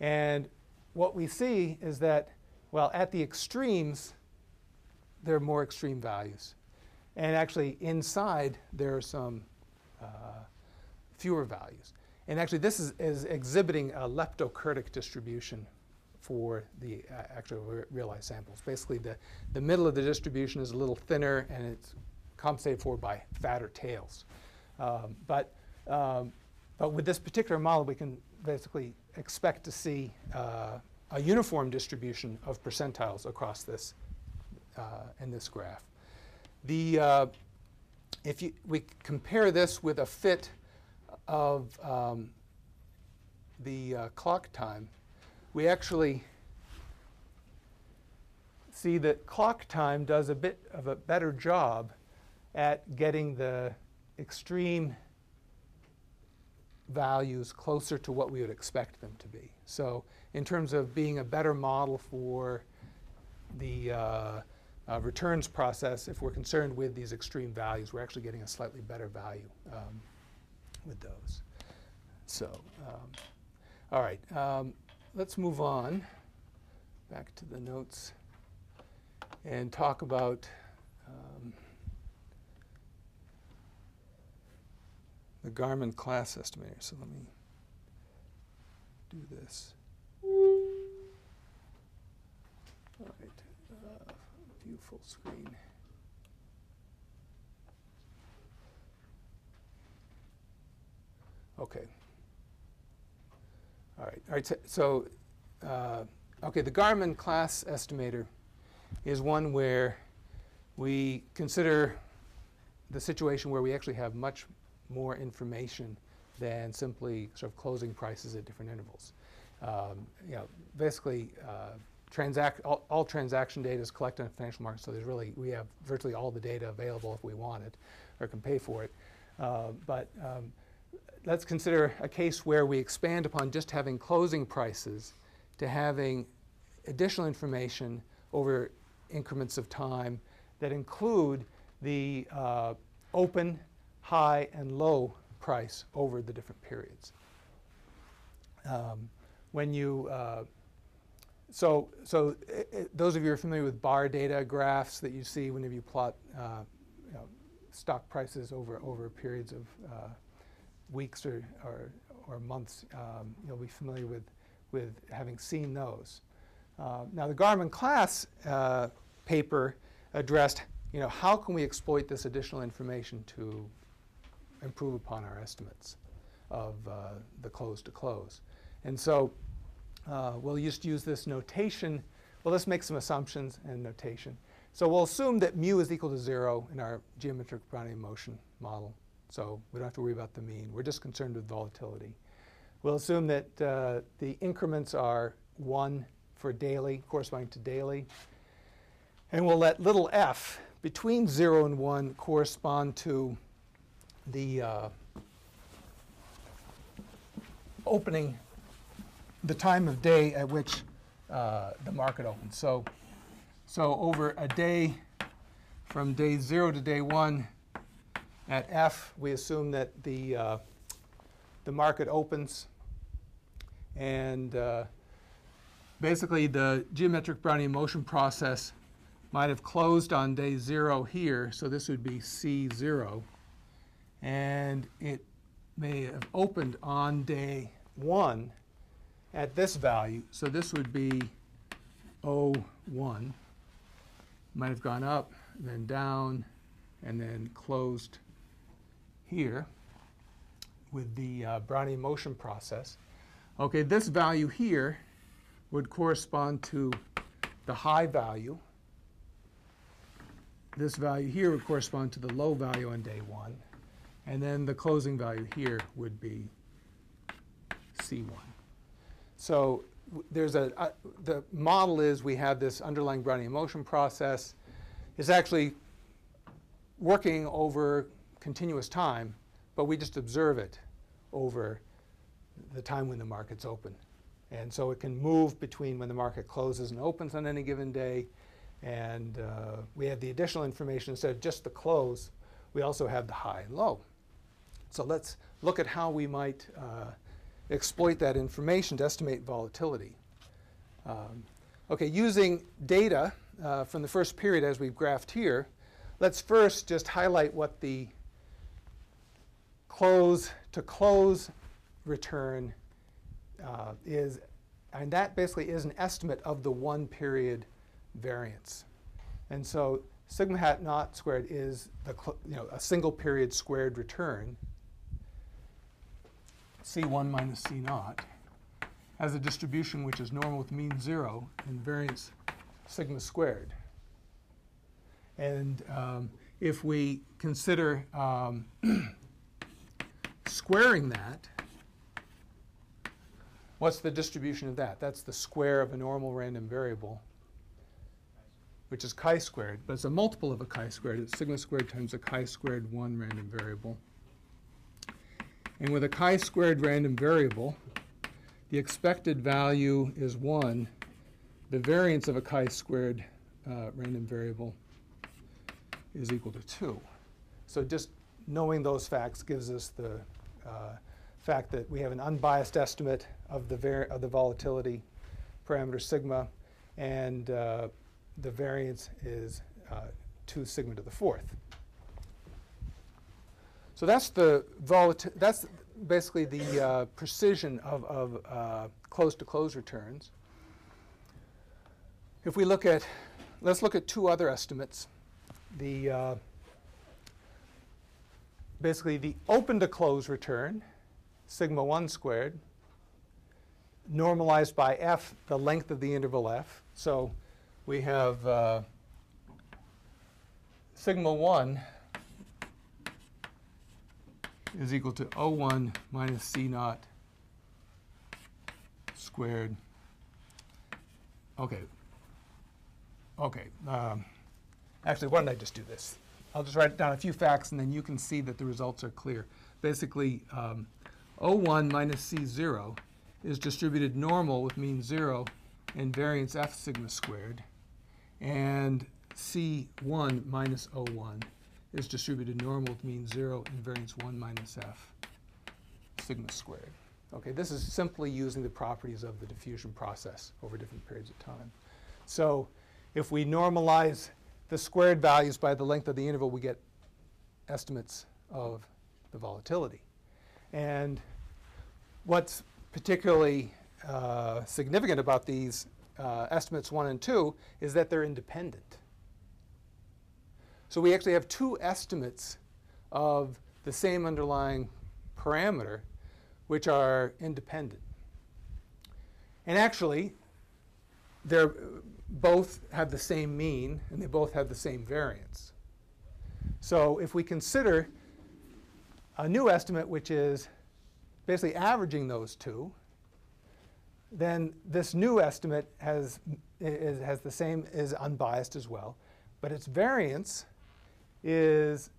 And what we see is that, well, at the extremes, there are more extreme values, and actually inside there are some uh, fewer values. And actually, this is, is exhibiting a leptokurtic distribution for the uh, actual re realized samples. Basically, the, the middle of the distribution is a little thinner, and it's compensated for by fatter tails. Um, but, um, but with this particular model, we can basically expect to see uh, a uniform distribution of percentiles across this uh, in this graph. The, uh, if you, we compare this with a fit of um, the uh, clock time, we actually see that clock time does a bit of a better job at getting the extreme values closer to what we would expect them to be. So in terms of being a better model for the uh, uh, returns process, if we're concerned with these extreme values, we're actually getting a slightly better value um, with those. So um, all right. Um, Let's move on back to the notes and talk about um, the Garman-Klass estimator. So let me do this. All right, uh, view full screen. Okay. All right. All right. So, uh, okay, the Garman-Klass estimator is one where we consider the situation where we actually have much more information than simply sort of closing prices at different intervals. Um, you know, basically, uh, transact all, all transaction data is collected in financial markets. So there's really we have virtually all the data available if we want it or can pay for it. Uh, but um, Let's consider a case where we expand upon just having closing prices to having additional information over increments of time that include the uh, open, high, and low price over the different periods. Um, when you uh, so so it, it, those of you who are familiar with bar data graphs that you see whenever you plot uh, you know, stock prices over over periods of uh, weeks or, or, or months, um, you'll be familiar with, with having seen those. Uh, now, the Garman-Klass uh, paper addressed, you know, how can we exploit this additional information to improve upon our estimates of uh, the close-to-close? And so uh, we'll just use this notation. Well, let's make some assumptions and notation. So we'll assume that mu is equal to zero in our geometric Brownian motion model. So we don't have to worry about the mean. We're just concerned with volatility. We'll assume that uh, the increments are one for daily, corresponding to daily. And we'll let little f between zero and one correspond to the uh, opening, the time of day at which uh, the market opens. So, so over a day, from day zero to day one, at F, we assume that the, uh, the market opens. And uh, basically, the geometric Brownian motion process might have closed on day zero here. So this would be C zero. and it may have opened on day one at this value. So this would be oh one. Might have gone up, then down, and then closed here with the uh, Brownian motion process. OK, this value here would correspond to the high value. This value here would correspond to the low value on day one. And then the closing value here would be C one. So there's a, uh, the model is we have this underlying Brownian motion process. It's actually working over continuous time, but we just observe it over the time when the market's open. And so it can move between when the market closes and opens on any given day. And uh, we have the additional information. Instead of just the close, we also have the high and low. So let's look at how we might uh, exploit that information to estimate volatility. Um, OK, using data uh, from the first period as we've graphed here, let's first just highlight what the close to close return uh, is. And that basically is an estimate of the one period variance. And so sigma hat naught squared is the you know, a single period squared return, C one minus C naught, as a distribution which is normal with mean zero and variance sigma squared. And um, if we consider um, squaring that, what's the distribution of that? That's the square of a normal random variable, which is chi-squared. But it's a multiple of a chi-squared. It's sigma squared times a chi-squared one random variable. And with a chi-squared random variable, the expected value is one. The variance of a chi-squared uh, random variable is equal to two. So just knowing those facts gives us the uh, fact that we have an unbiased estimate of the var of the volatility parameter sigma, and uh, the variance is uh, two sigma to the fourth. So that's the volatil that's basically the uh, precision of of uh, close to close returns. If we look at, let's look at two other estimates. The uh, basically the open to close return, sigma one squared, normalized by f, the length of the interval f. So we have uh, sigma one is equal to oh one minus c naught squared. OK. OK. Um, actually, why don't I just do this? I'll just write down a few facts, and then you can see that the results are clear. Basically, um, oh one minus c zero is distributed normal with mean zero and variance f sigma squared. And c one minus oh one is distributed normal with mean zero and variance one minus f sigma squared. OK, this is simply using the properties of the diffusion process over different periods of time. So if we normalize the squared values by the length of the interval, we get estimates of the volatility. And what's particularly uh, significant about these uh, estimates one and two is that they're independent. So we actually have two estimates of the same underlying parameter, which are independent. And actually, they're both have the same mean, and they both have the same variance. So if we consider a new estimate, which is basically averaging those two, then this new estimate has, is, has the same, is unbiased as well. But its variance is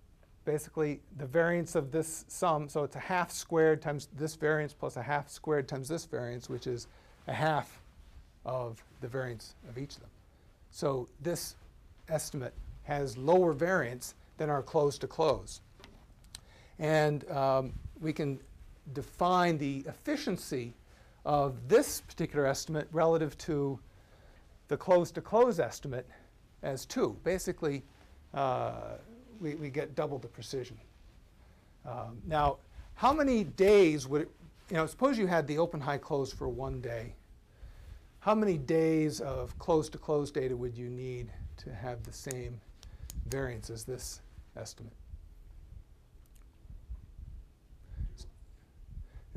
basically the variance of this sum. So it's a half squared times this variance plus a half squared times this variance, which is a half of the variance of each of them. So this estimate has lower variance than our close to close. And um, we can define the efficiency of this particular estimate relative to the close to close estimate as two. Basically, uh, we, we get double the precision. Um, now, how many days would it, you know, suppose you had the open, high, close for one day. How many days of close-to-close data would you need to have the same variance as this estimate?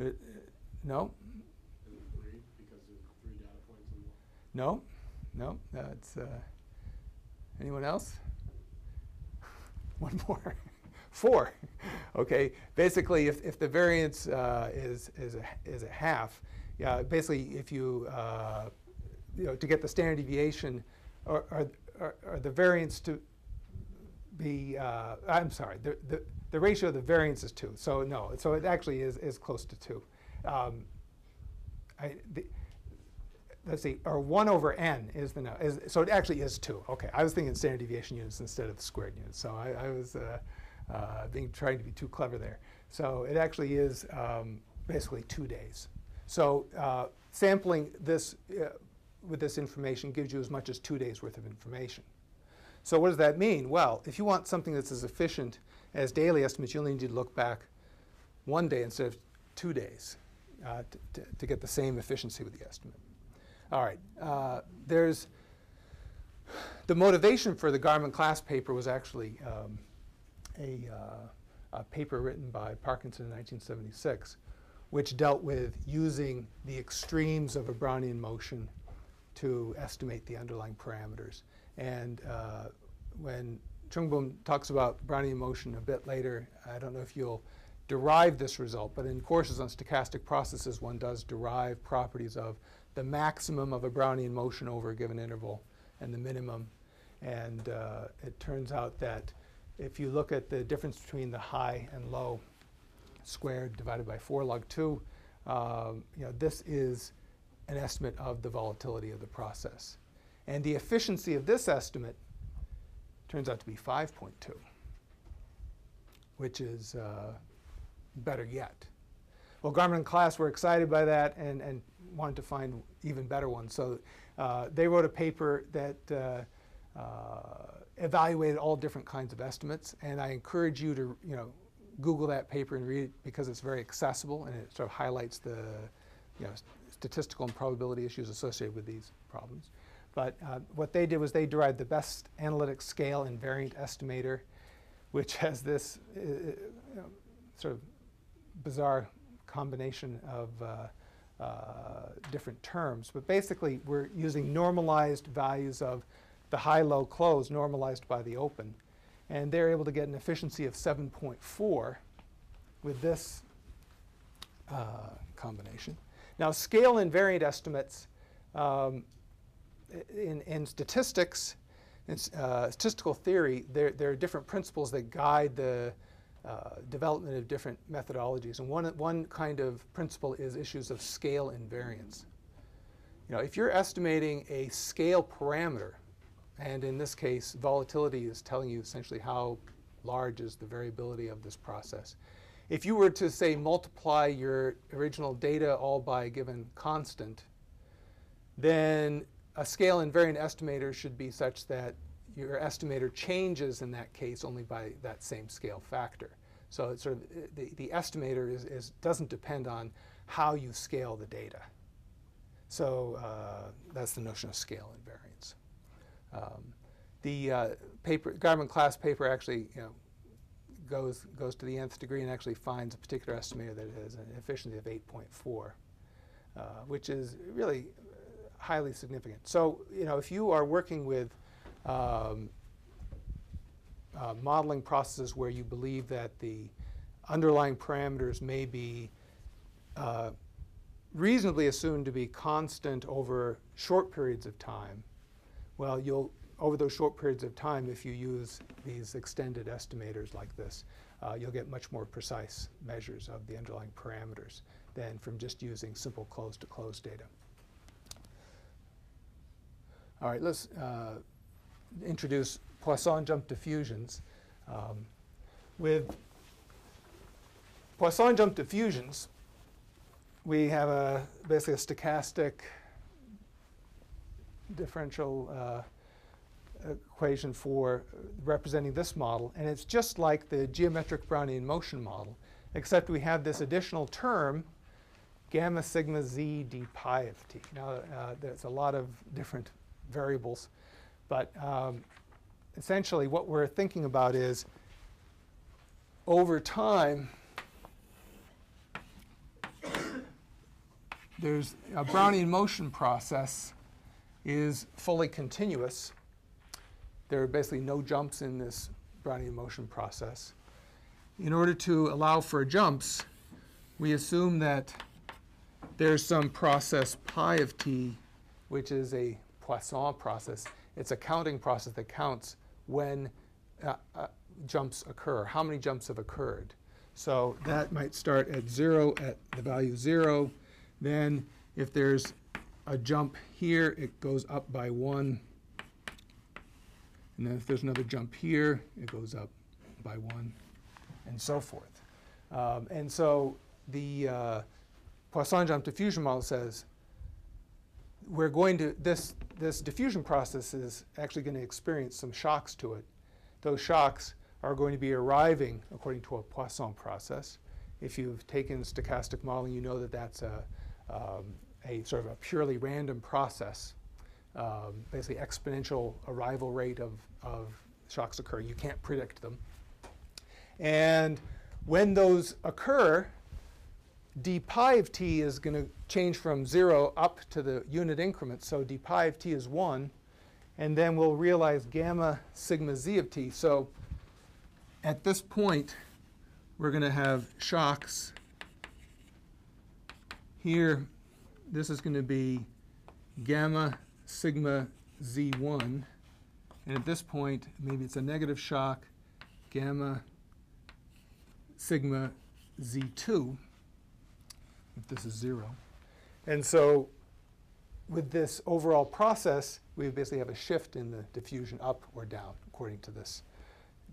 Uh, no? Is it three because of three data points? No, no. That's, uh, anyone else? One more. Four. Okay. Basically, if, if the variance uh, is, is, a, is a half, yeah, basically, if you, uh, you know, to get the standard deviation or, or, or, or the variance to be, uh, I'm sorry, the, the, the ratio of the variance is two. So no, so it actually is, is close to two. Um, I, the, let's see, or one over n is the, no, is, so it actually is two. Okay, I was thinking standard deviation units instead of squared units. So I, I was uh, uh, being, trying to be too clever there. So it actually is um, basically two days. So uh, sampling this uh, with this information gives you as much as two days worth of information. So what does that mean? Well, if you want something that's as efficient as daily estimates, you'll need to look back one day instead of two days uh, to, to, to get the same efficiency with the estimate. All right. Uh, there's the motivation for the Garman-Klass paper was actually um, a, uh, a paper written by Parkinson in nineteen seventy-six. Which dealt with using the extremes of a Brownian motion to estimate the underlying parameters. And uh, when Chungboom talks about Brownian motion a bit later, I don't know if you'll derive this result, but in courses on stochastic processes, one does derive properties of the maximum of a Brownian motion over a given interval and the minimum. And uh, it turns out that if you look at the difference between the high and low squared divided by four log two, um, you know, this is an estimate of the volatility of the process. And the efficiency of this estimate turns out to be five point two, which is uh, better yet. Well, Garman and Klass were excited by that and, and wanted to find even better ones. So uh, they wrote a paper that uh, uh, evaluated all different kinds of estimates. And I encourage you to, you know, Google that paper and read it because it's very accessible and it sort of highlights the, you know, statistical and probability issues associated with these problems. But uh, what they did was they derived the best analytic scale invariant estimator, which has this uh, you know, sort of bizarre combination of uh, uh, different terms. But basically, we're using normalized values of the high-low close normalized by the open. And they're able to get an efficiency of seven point four with this uh, combination. Now, scale invariant estimates um, in, in statistics, in uh, statistical theory, there, there are different principles that guide the uh, development of different methodologies. And one, one kind of principle is issues of scale invariance. You know, if you're estimating a scale parameter, and in this case, volatility is telling you essentially how large is the variability of this process. If you were to, say, multiply your original data all by a given constant, then a scale invariant estimator should be such that your estimator changes in that case only by that same scale factor. So it's sort of the, the estimator is, is, doesn't depend on how you scale the data. So uh, that's the notion of scale invariance. Um, the uh, paper, Garman-Klass paper actually, you know, goes, goes to the nth degree and actually finds a particular estimator that has an efficiency of eight point four, uh, which is really highly significant. So, you know, if you are working with um, uh, modeling processes where you believe that the underlying parameters may be uh, reasonably assumed to be constant over short periods of time, well, you'll, over those short periods of time, if you use these extended estimators like this, uh, you'll get much more precise measures of the underlying parameters than from just using simple close-to-close data. All right, let's uh, introduce Poisson jump diffusions. Um, with Poisson jump diffusions, we have a, basically a stochastic differential uh, equation for representing this model, and it's just like the geometric Brownian motion model, except we have this additional term, gamma sigma z d pi of t. Now, uh, there's a lot of different variables, but um, essentially what we're thinking about is, over time, there's a Brownian motion process is fully continuous. There are basically no jumps in this Brownian motion process. In order to allow for jumps, we assume that there's some process pi of t, which is a Poisson process. It's a counting process that counts when uh, uh, jumps occur, how many jumps have occurred. So that might start at zero, at the value zero. Then if there's a jump here, it goes up by one. And then if there's another jump here, it goes up by one, and so forth. Um, and so the uh, Poisson jump diffusion model says, we're going to, this, this diffusion process is actually going to experience some shocks to it. Those shocks are going to be arriving according to a Poisson process. If you've taken stochastic modeling, you know that that's a, um, a sort of a purely random process, um, basically exponential arrival rate of, of shocks occurring. You can't predict them. And when those occur, d pi of t is going to change from zero up to the unit increment. So d pi of t is one. And then we'll realize gamma sigma z of t. So at this point, we're going to have shocks. Here, this is going to be gamma sigma z one. And at this point, maybe it's a negative shock, gamma sigma z two, if this is zero. And so with this overall process, we basically have a shift in the diffusion up or down according to this,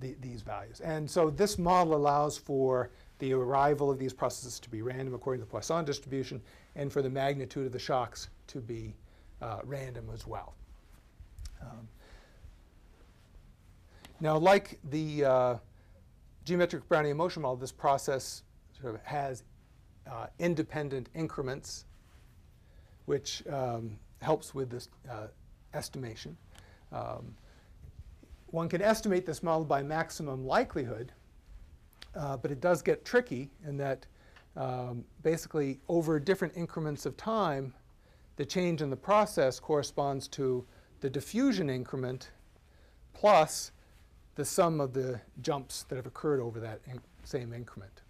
the, these values. And so this model allows for the arrival of these processes to be random according to the Poisson distribution, and for the magnitude of the shocks to be uh, random as well. Um, now, like the uh, geometric Brownian motion model, this process sort of has uh, independent increments, which um, helps with this uh, estimation. Um, one can estimate this model by maximum likelihood, uh, but it does get tricky in that um, basically over different increments of time, the change in the process corresponds to the diffusion increment plus the sum of the jumps that have occurred over that inc- same increment.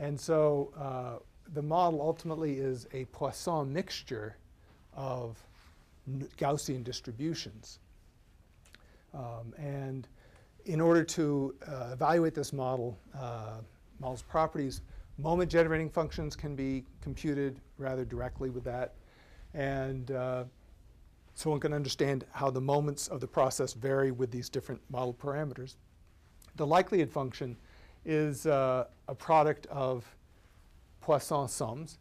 And so uh, the model ultimately is a Poisson mixture of Gaussian distributions. Um, and in order to uh, evaluate this model, uh, model's properties, moment generating functions can be computed rather directly with that. And uh, so one can understand how the moments of the process vary with these different model parameters. The likelihood function is uh, a product of Poisson sums.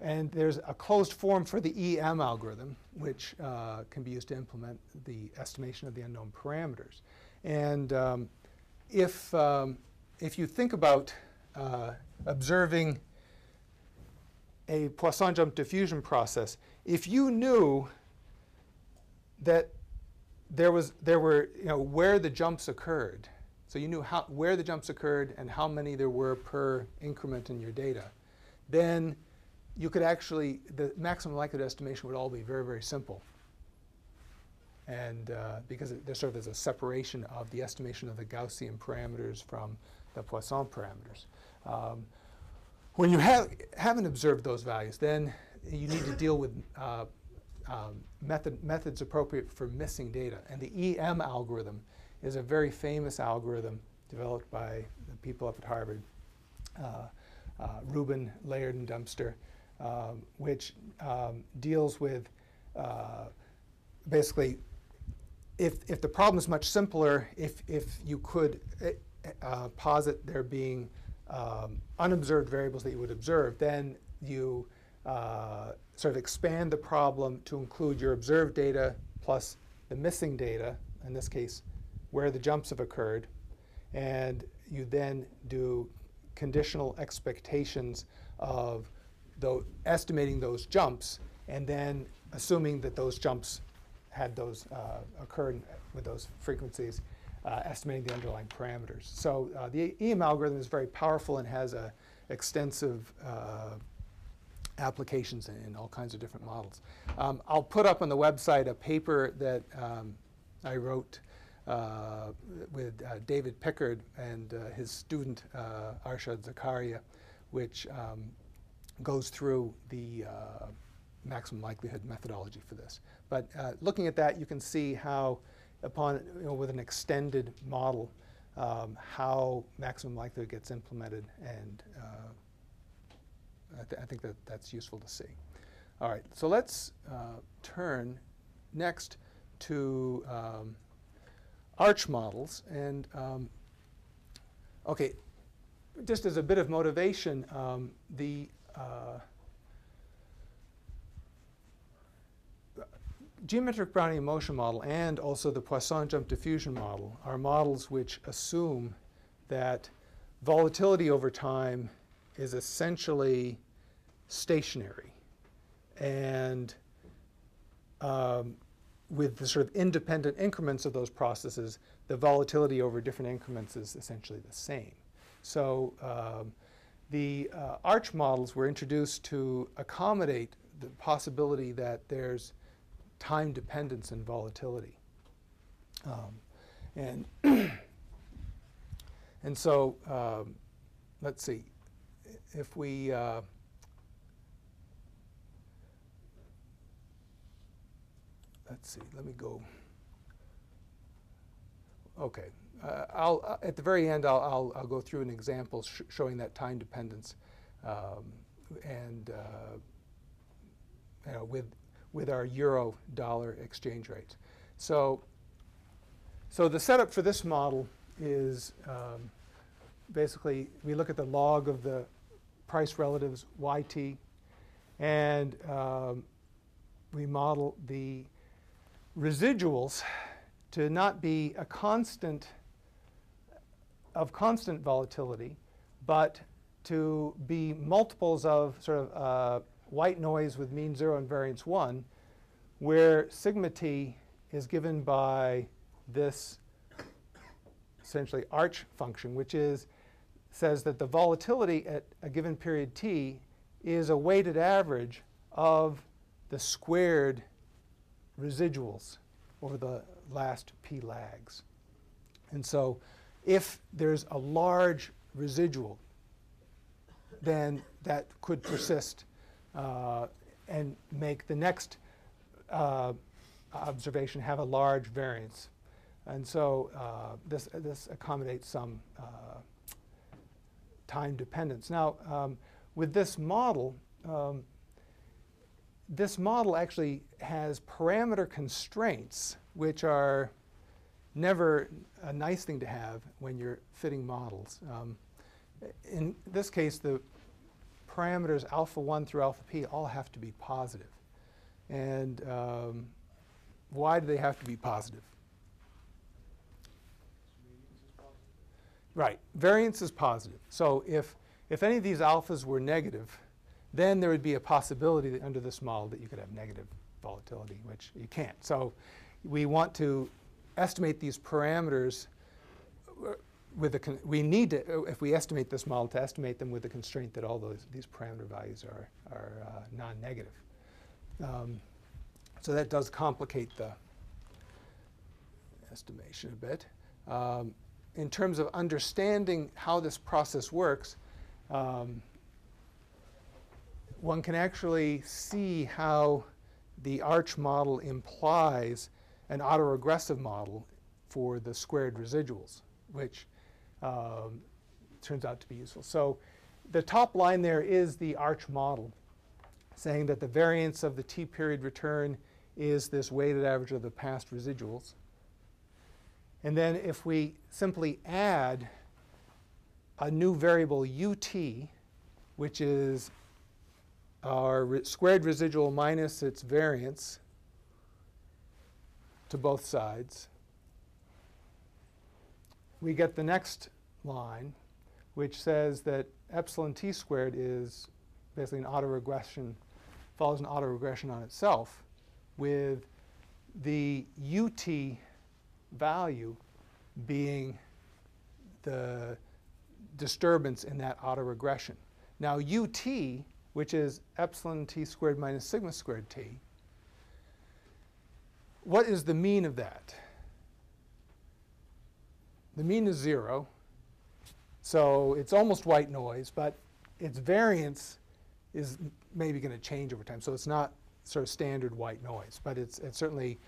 And there's a closed form for the E M algorithm, which uh, can be used to implement the estimation of the unknown parameters. And um, if, um, if you think about uh, observing a Poisson jump diffusion process, if you knew that there, was, there were, you know, where the jumps occurred, so you knew how, where the jumps occurred and how many there were per increment in your data, then you could actually, the maximum likelihood estimation would all be very, very simple. And uh, because it, there's sort of there's a separation of the estimation of the Gaussian parameters from the Poisson parameters. Um, when you ha haven't observed those values, then you need to deal with uh, um, method, methods appropriate for missing data. And the E M algorithm is a very famous algorithm developed by the people up at Harvard, uh, uh, Rubin, Laird, and Dempster, um, which um, deals with uh, basically if, if the problem is much simpler, if, if you could uh, posit there being um, unobserved variables that you would observe, then you uh, sort of expand the problem to include your observed data plus the missing data, in this case, where the jumps have occurred, and you then do conditional expectations of those, estimating those jumps, and then assuming that those jumps had those uh, occurred with those frequencies, uh, estimating the underlying parameters. So uh, the E M algorithm is very powerful and has a extensive uh, applications in, in all kinds of different models. Um, I'll put up on the website a paper that um, I wrote uh, with uh, David Pickard and uh, his student uh, Arshad Zakaria, which um, goes through the uh, maximum likelihood methodology for this. But uh, looking at that, you can see how, upon you know, with an extended model, um, how maximum likelihood gets implemented, and uh, I, th I think that that's useful to see. All right, so let's uh, turn next to um, ARCH models. And um, OK, just as a bit of motivation, um, the uh, geometric Brownian motion model and also the Poisson jump diffusion model are models which assume that volatility over time is essentially stationary, and um, with the sort of independent increments of those processes, the volatility over different increments is essentially the same. So um, the uh, ARCH models were introduced to accommodate the possibility that there's time dependence in volatility. Um, and, and so um, let's see. If we uh, let's see, let me go. Okay, uh, I'll uh, at the very end I'll I'll, I'll go through an example sh showing that time dependence, um, and uh, you know, with with our euro dollar exchange rate. So so the setup for this model is um, basically we look at the log of the price relatives y t, and um, we model the residuals to not be a constant of constant volatility, but to be multiples of sort of uh, white noise with mean zero and variance one, where sigma t is given by this essentially ARCH function, which is says that the volatility at a given period t is a weighted average of the squared residuals over the last p lags. And so if there's a large residual, then that could persist uh, and make the next uh, observation have a large variance. And so uh, this, this accommodates some uh, time dependence. Now, um, with this model, um, this model actually has parameter constraints, which are never a nice thing to have when you're fitting models. Um, in this case, the parameters alpha one through alpha p all have to be positive. And um, why do they have to be positive? Right, variance is positive. So if, if any of these alphas were negative, then there would be a possibility that under this model that you could have negative volatility, which you can't. So we want to estimate these parameters with a, we need to, if we estimate this model, to estimate them with the constraint that all those, these parameter values are, are uh, non-negative. Um, so that does complicate the estimation a bit. Um, In terms of understanding how this process works, um, one can actually see how the ARCH model implies an autoregressive model for the squared residuals, which um, turns out to be useful. So the top line there is the ARCH model, saying that the variance of the t period return is this weighted average of the past residuals. And then if we simply add a new variable ut, which is our re squared residual minus its variance to both sides, we get the next line, which says that epsilon t squared is basically an autoregression, follows an autoregression on itself with the ut value being the disturbance in that autoregression. Now ut, which is epsilon t squared minus sigma squared t, what is the mean of that? The mean is zero. So it's almost white noise, but its variance is maybe going to change over time. So it's not sort of standard white noise, but it's, it certainly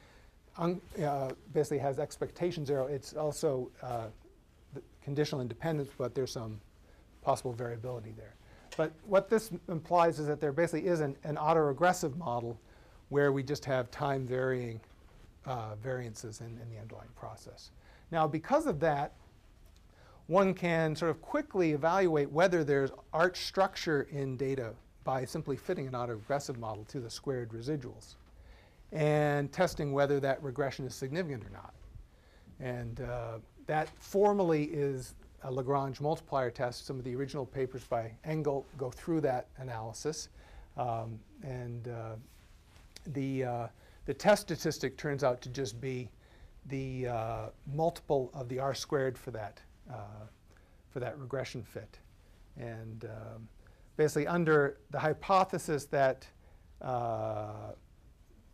un, uh, basically has expectation zero. It's also uh, conditional independence, but there's some possible variability there. But what this implies is that there basically is an, an autoregressive model where we just have time varying uh, variances in, in the underlying process. Now, because of that, one can sort of quickly evaluate whether there's ARCH structure in data by simply fitting an autoregressive model to the squared residuals and testing whether that regression is significant or not. And uh, that formally is a Lagrange multiplier test. Some of the original papers by Engel go through that analysis. Um, and uh, the, uh, the test statistic turns out to just be the uh, multiple of the R squared for that. Uh, for that regression fit. And um, basically under the hypothesis that uh,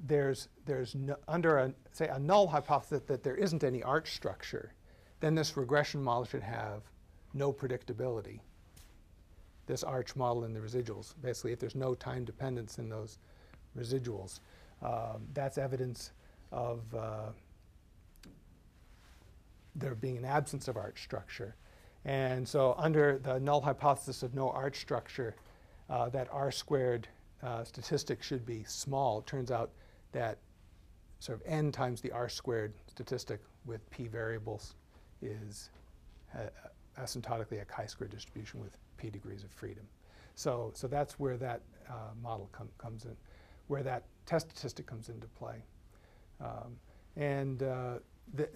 there's, there's no, under a, say a null hypothesis that there isn't any ARCH structure, then this regression model should have no predictability, this ARCH model in the residuals. Basically if there's no time dependence in those residuals, um, that's evidence of uh, there being an absence of ARCH structure. And so under the null hypothesis of no ARCH structure, uh, that R squared uh, statistic should be small. It turns out that sort of n times the R squared statistic with p variables is uh, asymptotically a chi-square distribution with p degrees of freedom. So, so that's where that uh, model com comes in, where that test statistic comes into play. Um, and uh, the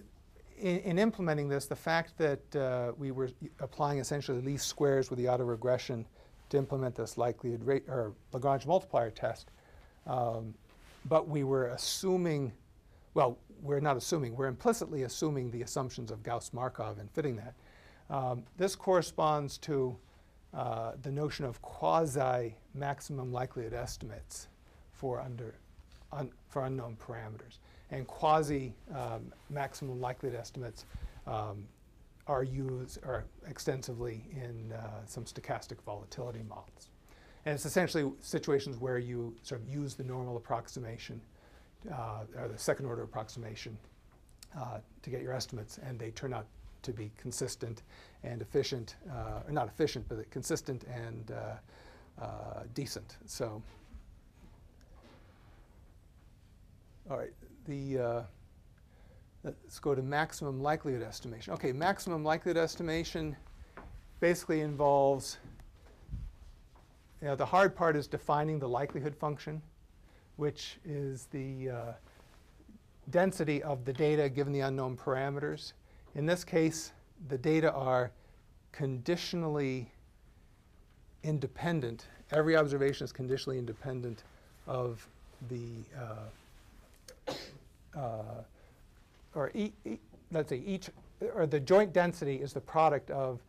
In, in implementing this, the fact that uh, we were applying essentially least squares with the autoregression to implement this likelihood rate or Lagrange multiplier test, um, but we were assuming, well, we're not assuming, we're implicitly assuming the assumptions of Gauss-Markov and fitting that. Um, this corresponds to uh, the notion of quasi-maximum likelihood estimates for under un, for unknown parameters. And quasi-maximum um, likelihood estimates um, are used or extensively in uh, some stochastic volatility models. And it's essentially situations where you sort of use the normal approximation uh, or the second order approximation uh, to get your estimates, and they turn out to be consistent and efficient, uh, or not efficient, but consistent and uh, uh, decent. So, all right. The, uh, let's go to maximum likelihood estimation. Okay, maximum likelihood estimation basically involves, you know, the hard part is defining the likelihood function, which is the uh, density of the data given the unknown parameters. In this case, the data are conditionally independent. Every observation is conditionally independent of the uh, Uh, or e, e, let's say each, or the joint density is the product of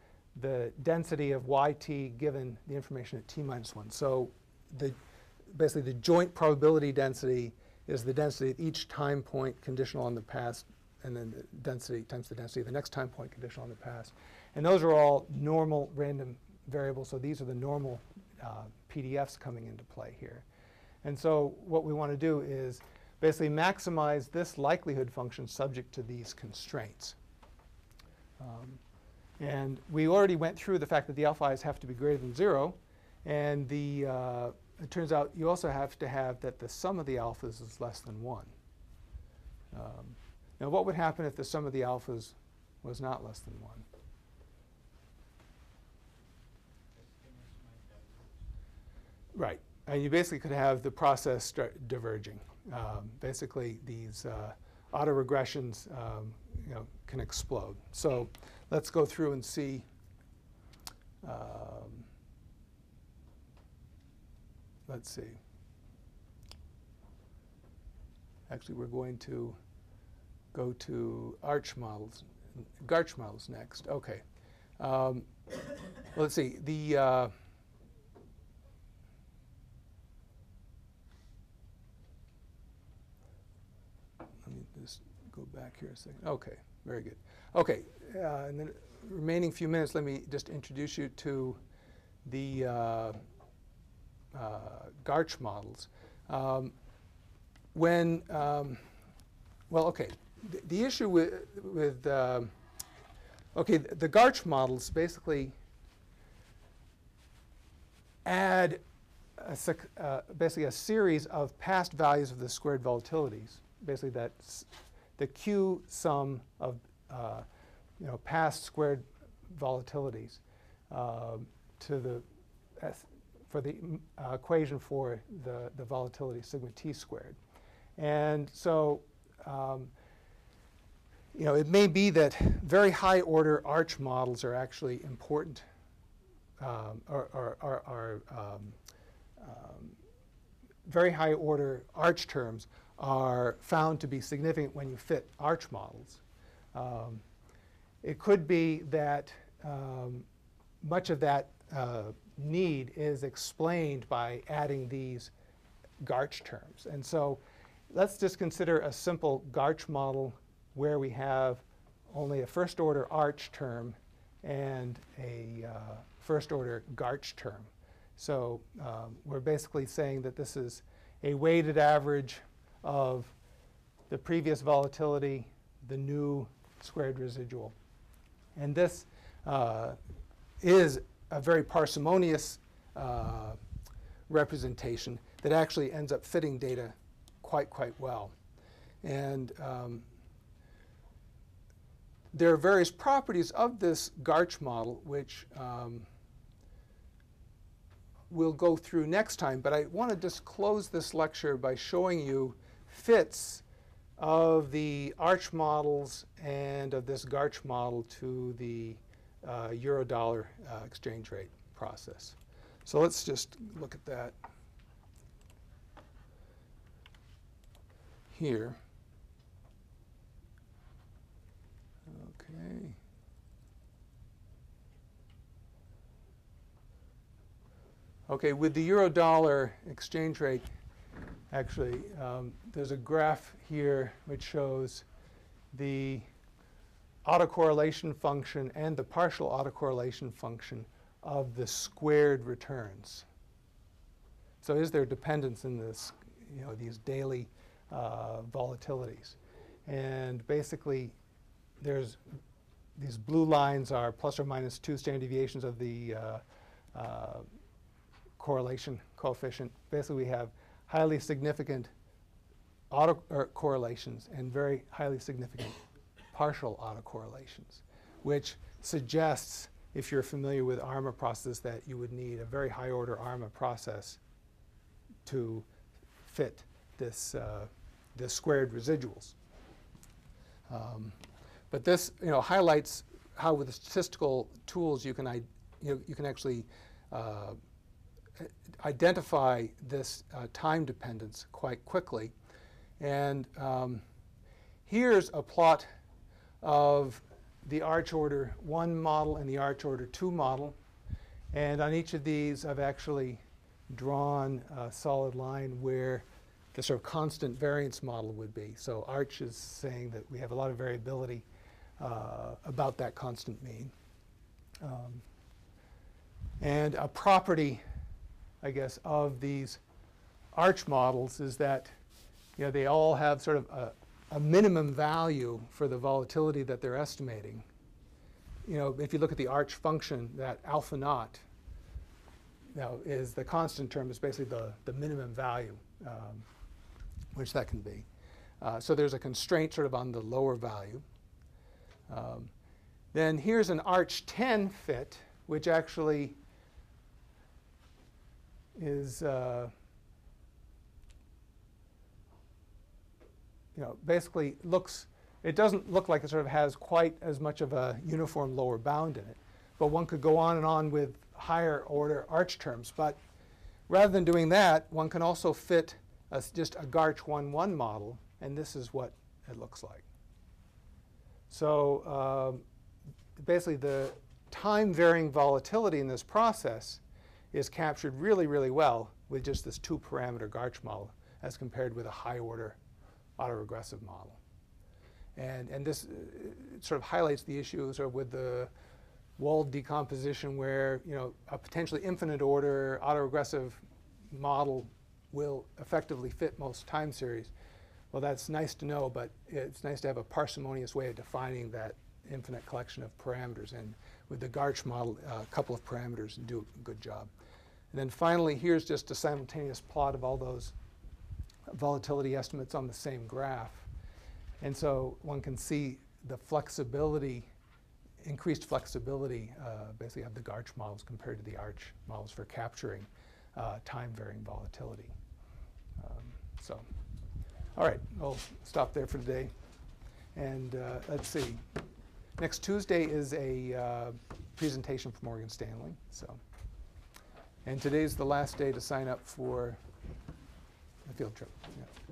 the density of yt given the information at t minus one. So the, basically the joint probability density is the density at each time point conditional on the past, and then the density times the density of the next time point conditional on the past. And those are all normal random variables. So these are the normal uh, P D Fs coming into play here. And so what we want to do is basically maximize this likelihood function subject to these constraints. Um, and we already went through the fact that the alpha i's have to be greater than zero. And the, uh, it turns out you also have to have that the sum of the alphas is less than one. Um, now, what would happen if the sum of the alphas was not less than one? Right. And you basically could have the process start diverging. Um, basically, these uh, autoregressions um, you know, can explode. So let's go through and see. Um, let's see. Actually, we're going to go to ARCH models, GARCH models next. Okay. Um, let's see. The uh, let me just go back here a second. Okay, very good. Okay, uh, in the remaining few minutes, let me just introduce you to the uh, uh, GARCH models. Um, when um, well, okay, the, the issue with with uh, Okay, the, the GARCH models basically add a, uh, basically a series of past values of the squared volatilities. Basically, that's the Q sum of uh, you know past squared volatilities uh, to the for the uh, equation for the the volatility sigma t squared, and so. Um, You know, it may be that very high order ARCH models are actually important, um, or, or, or, or um, um, very high order ARCH terms are found to be significant when you fit ARCH models. Um, it could be that um, much of that uh, need is explained by adding these GARCH terms. And so let's just consider a simple GARCH model where we have only a first order ARCH term and a uh, first order GARCH term. So um, we're basically saying that this is a weighted average of the previous volatility, the new squared residual. And this uh, is a very parsimonious uh, representation that actually ends up fitting data quite, quite well. And um, there are various properties of this GARCH model, which um, we'll go through next time. But I want to just close this lecture by showing you fits of the ARCH models and of this GARCH model to the uh, euro-dollar uh, exchange rate process. So let's just look at that here. Okay. Okay, with the euro-dollar exchange rate, actually, um, there's a graph here which shows the autocorrelation function and the partial autocorrelation function of the squared returns. So, is there dependence in this, you know, these daily uh, volatilities? And basically, there's these blue lines are plus or minus two standard deviations of the uh, uh, correlation coefficient. Basically, we have highly significant autocorrelations and very highly significant partial autocorrelations, which suggests, if you're familiar with ARMA process, that you would need a very high order ARMA process to fit this uh, the squared residuals. Um, But this, you know, highlights how with the statistical tools you can, you know, you can actually uh, identify this uh, time dependence quite quickly. And um, here's a plot of the ARCH order one model and the ARCH order two model. And on each of these, I've actually drawn a solid line where the sort of constant variance model would be. So ARCH is saying that we have a lot of variability Uh, about that constant mean. Um, and a property, I guess, of these ARCH models is that, you know, they all have sort of a, a minimum value for the volatility that they're estimating. You know, if you look at the ARCH function, that alpha naught, you know, is the constant term, is basically the, the minimum value, um, which that can be. Uh, so there's a constraint sort of on the lower value. Um, then here's an ARCH ten fit, which actually is, uh, you know, basically looks it doesn't look like it sort of has quite as much of a uniform lower bound in it. But one could go on and on with higher order ARCH terms. But rather than doing that, one can also fit a, just a GARCH one one model, and this is what it looks like. So uh, basically, the time-varying volatility in this process is captured really, really well with just this two-parameter GARCH model as compared with a high-order autoregressive model. And, and this uh, sort of highlights the issues sort of with the Wald decomposition where, you know, a potentially infinite order autoregressive model will effectively fit most time series. Well, that's nice to know, but it's nice to have a parsimonious way of defining that infinite collection of parameters. And with the GARCH model, a uh, couple of parameters and do a good job. And then finally, here's just a simultaneous plot of all those volatility estimates on the same graph. And so one can see the flexibility, increased flexibility, uh, basically, of the GARCH models compared to the ARCH models for capturing uh, time-varying volatility. Um, so all right, I'll stop there for today. And uh, let's see. Next Tuesday is a uh, presentation from Morgan Stanley. So, and today's the last day to sign up for the field trip. Yeah.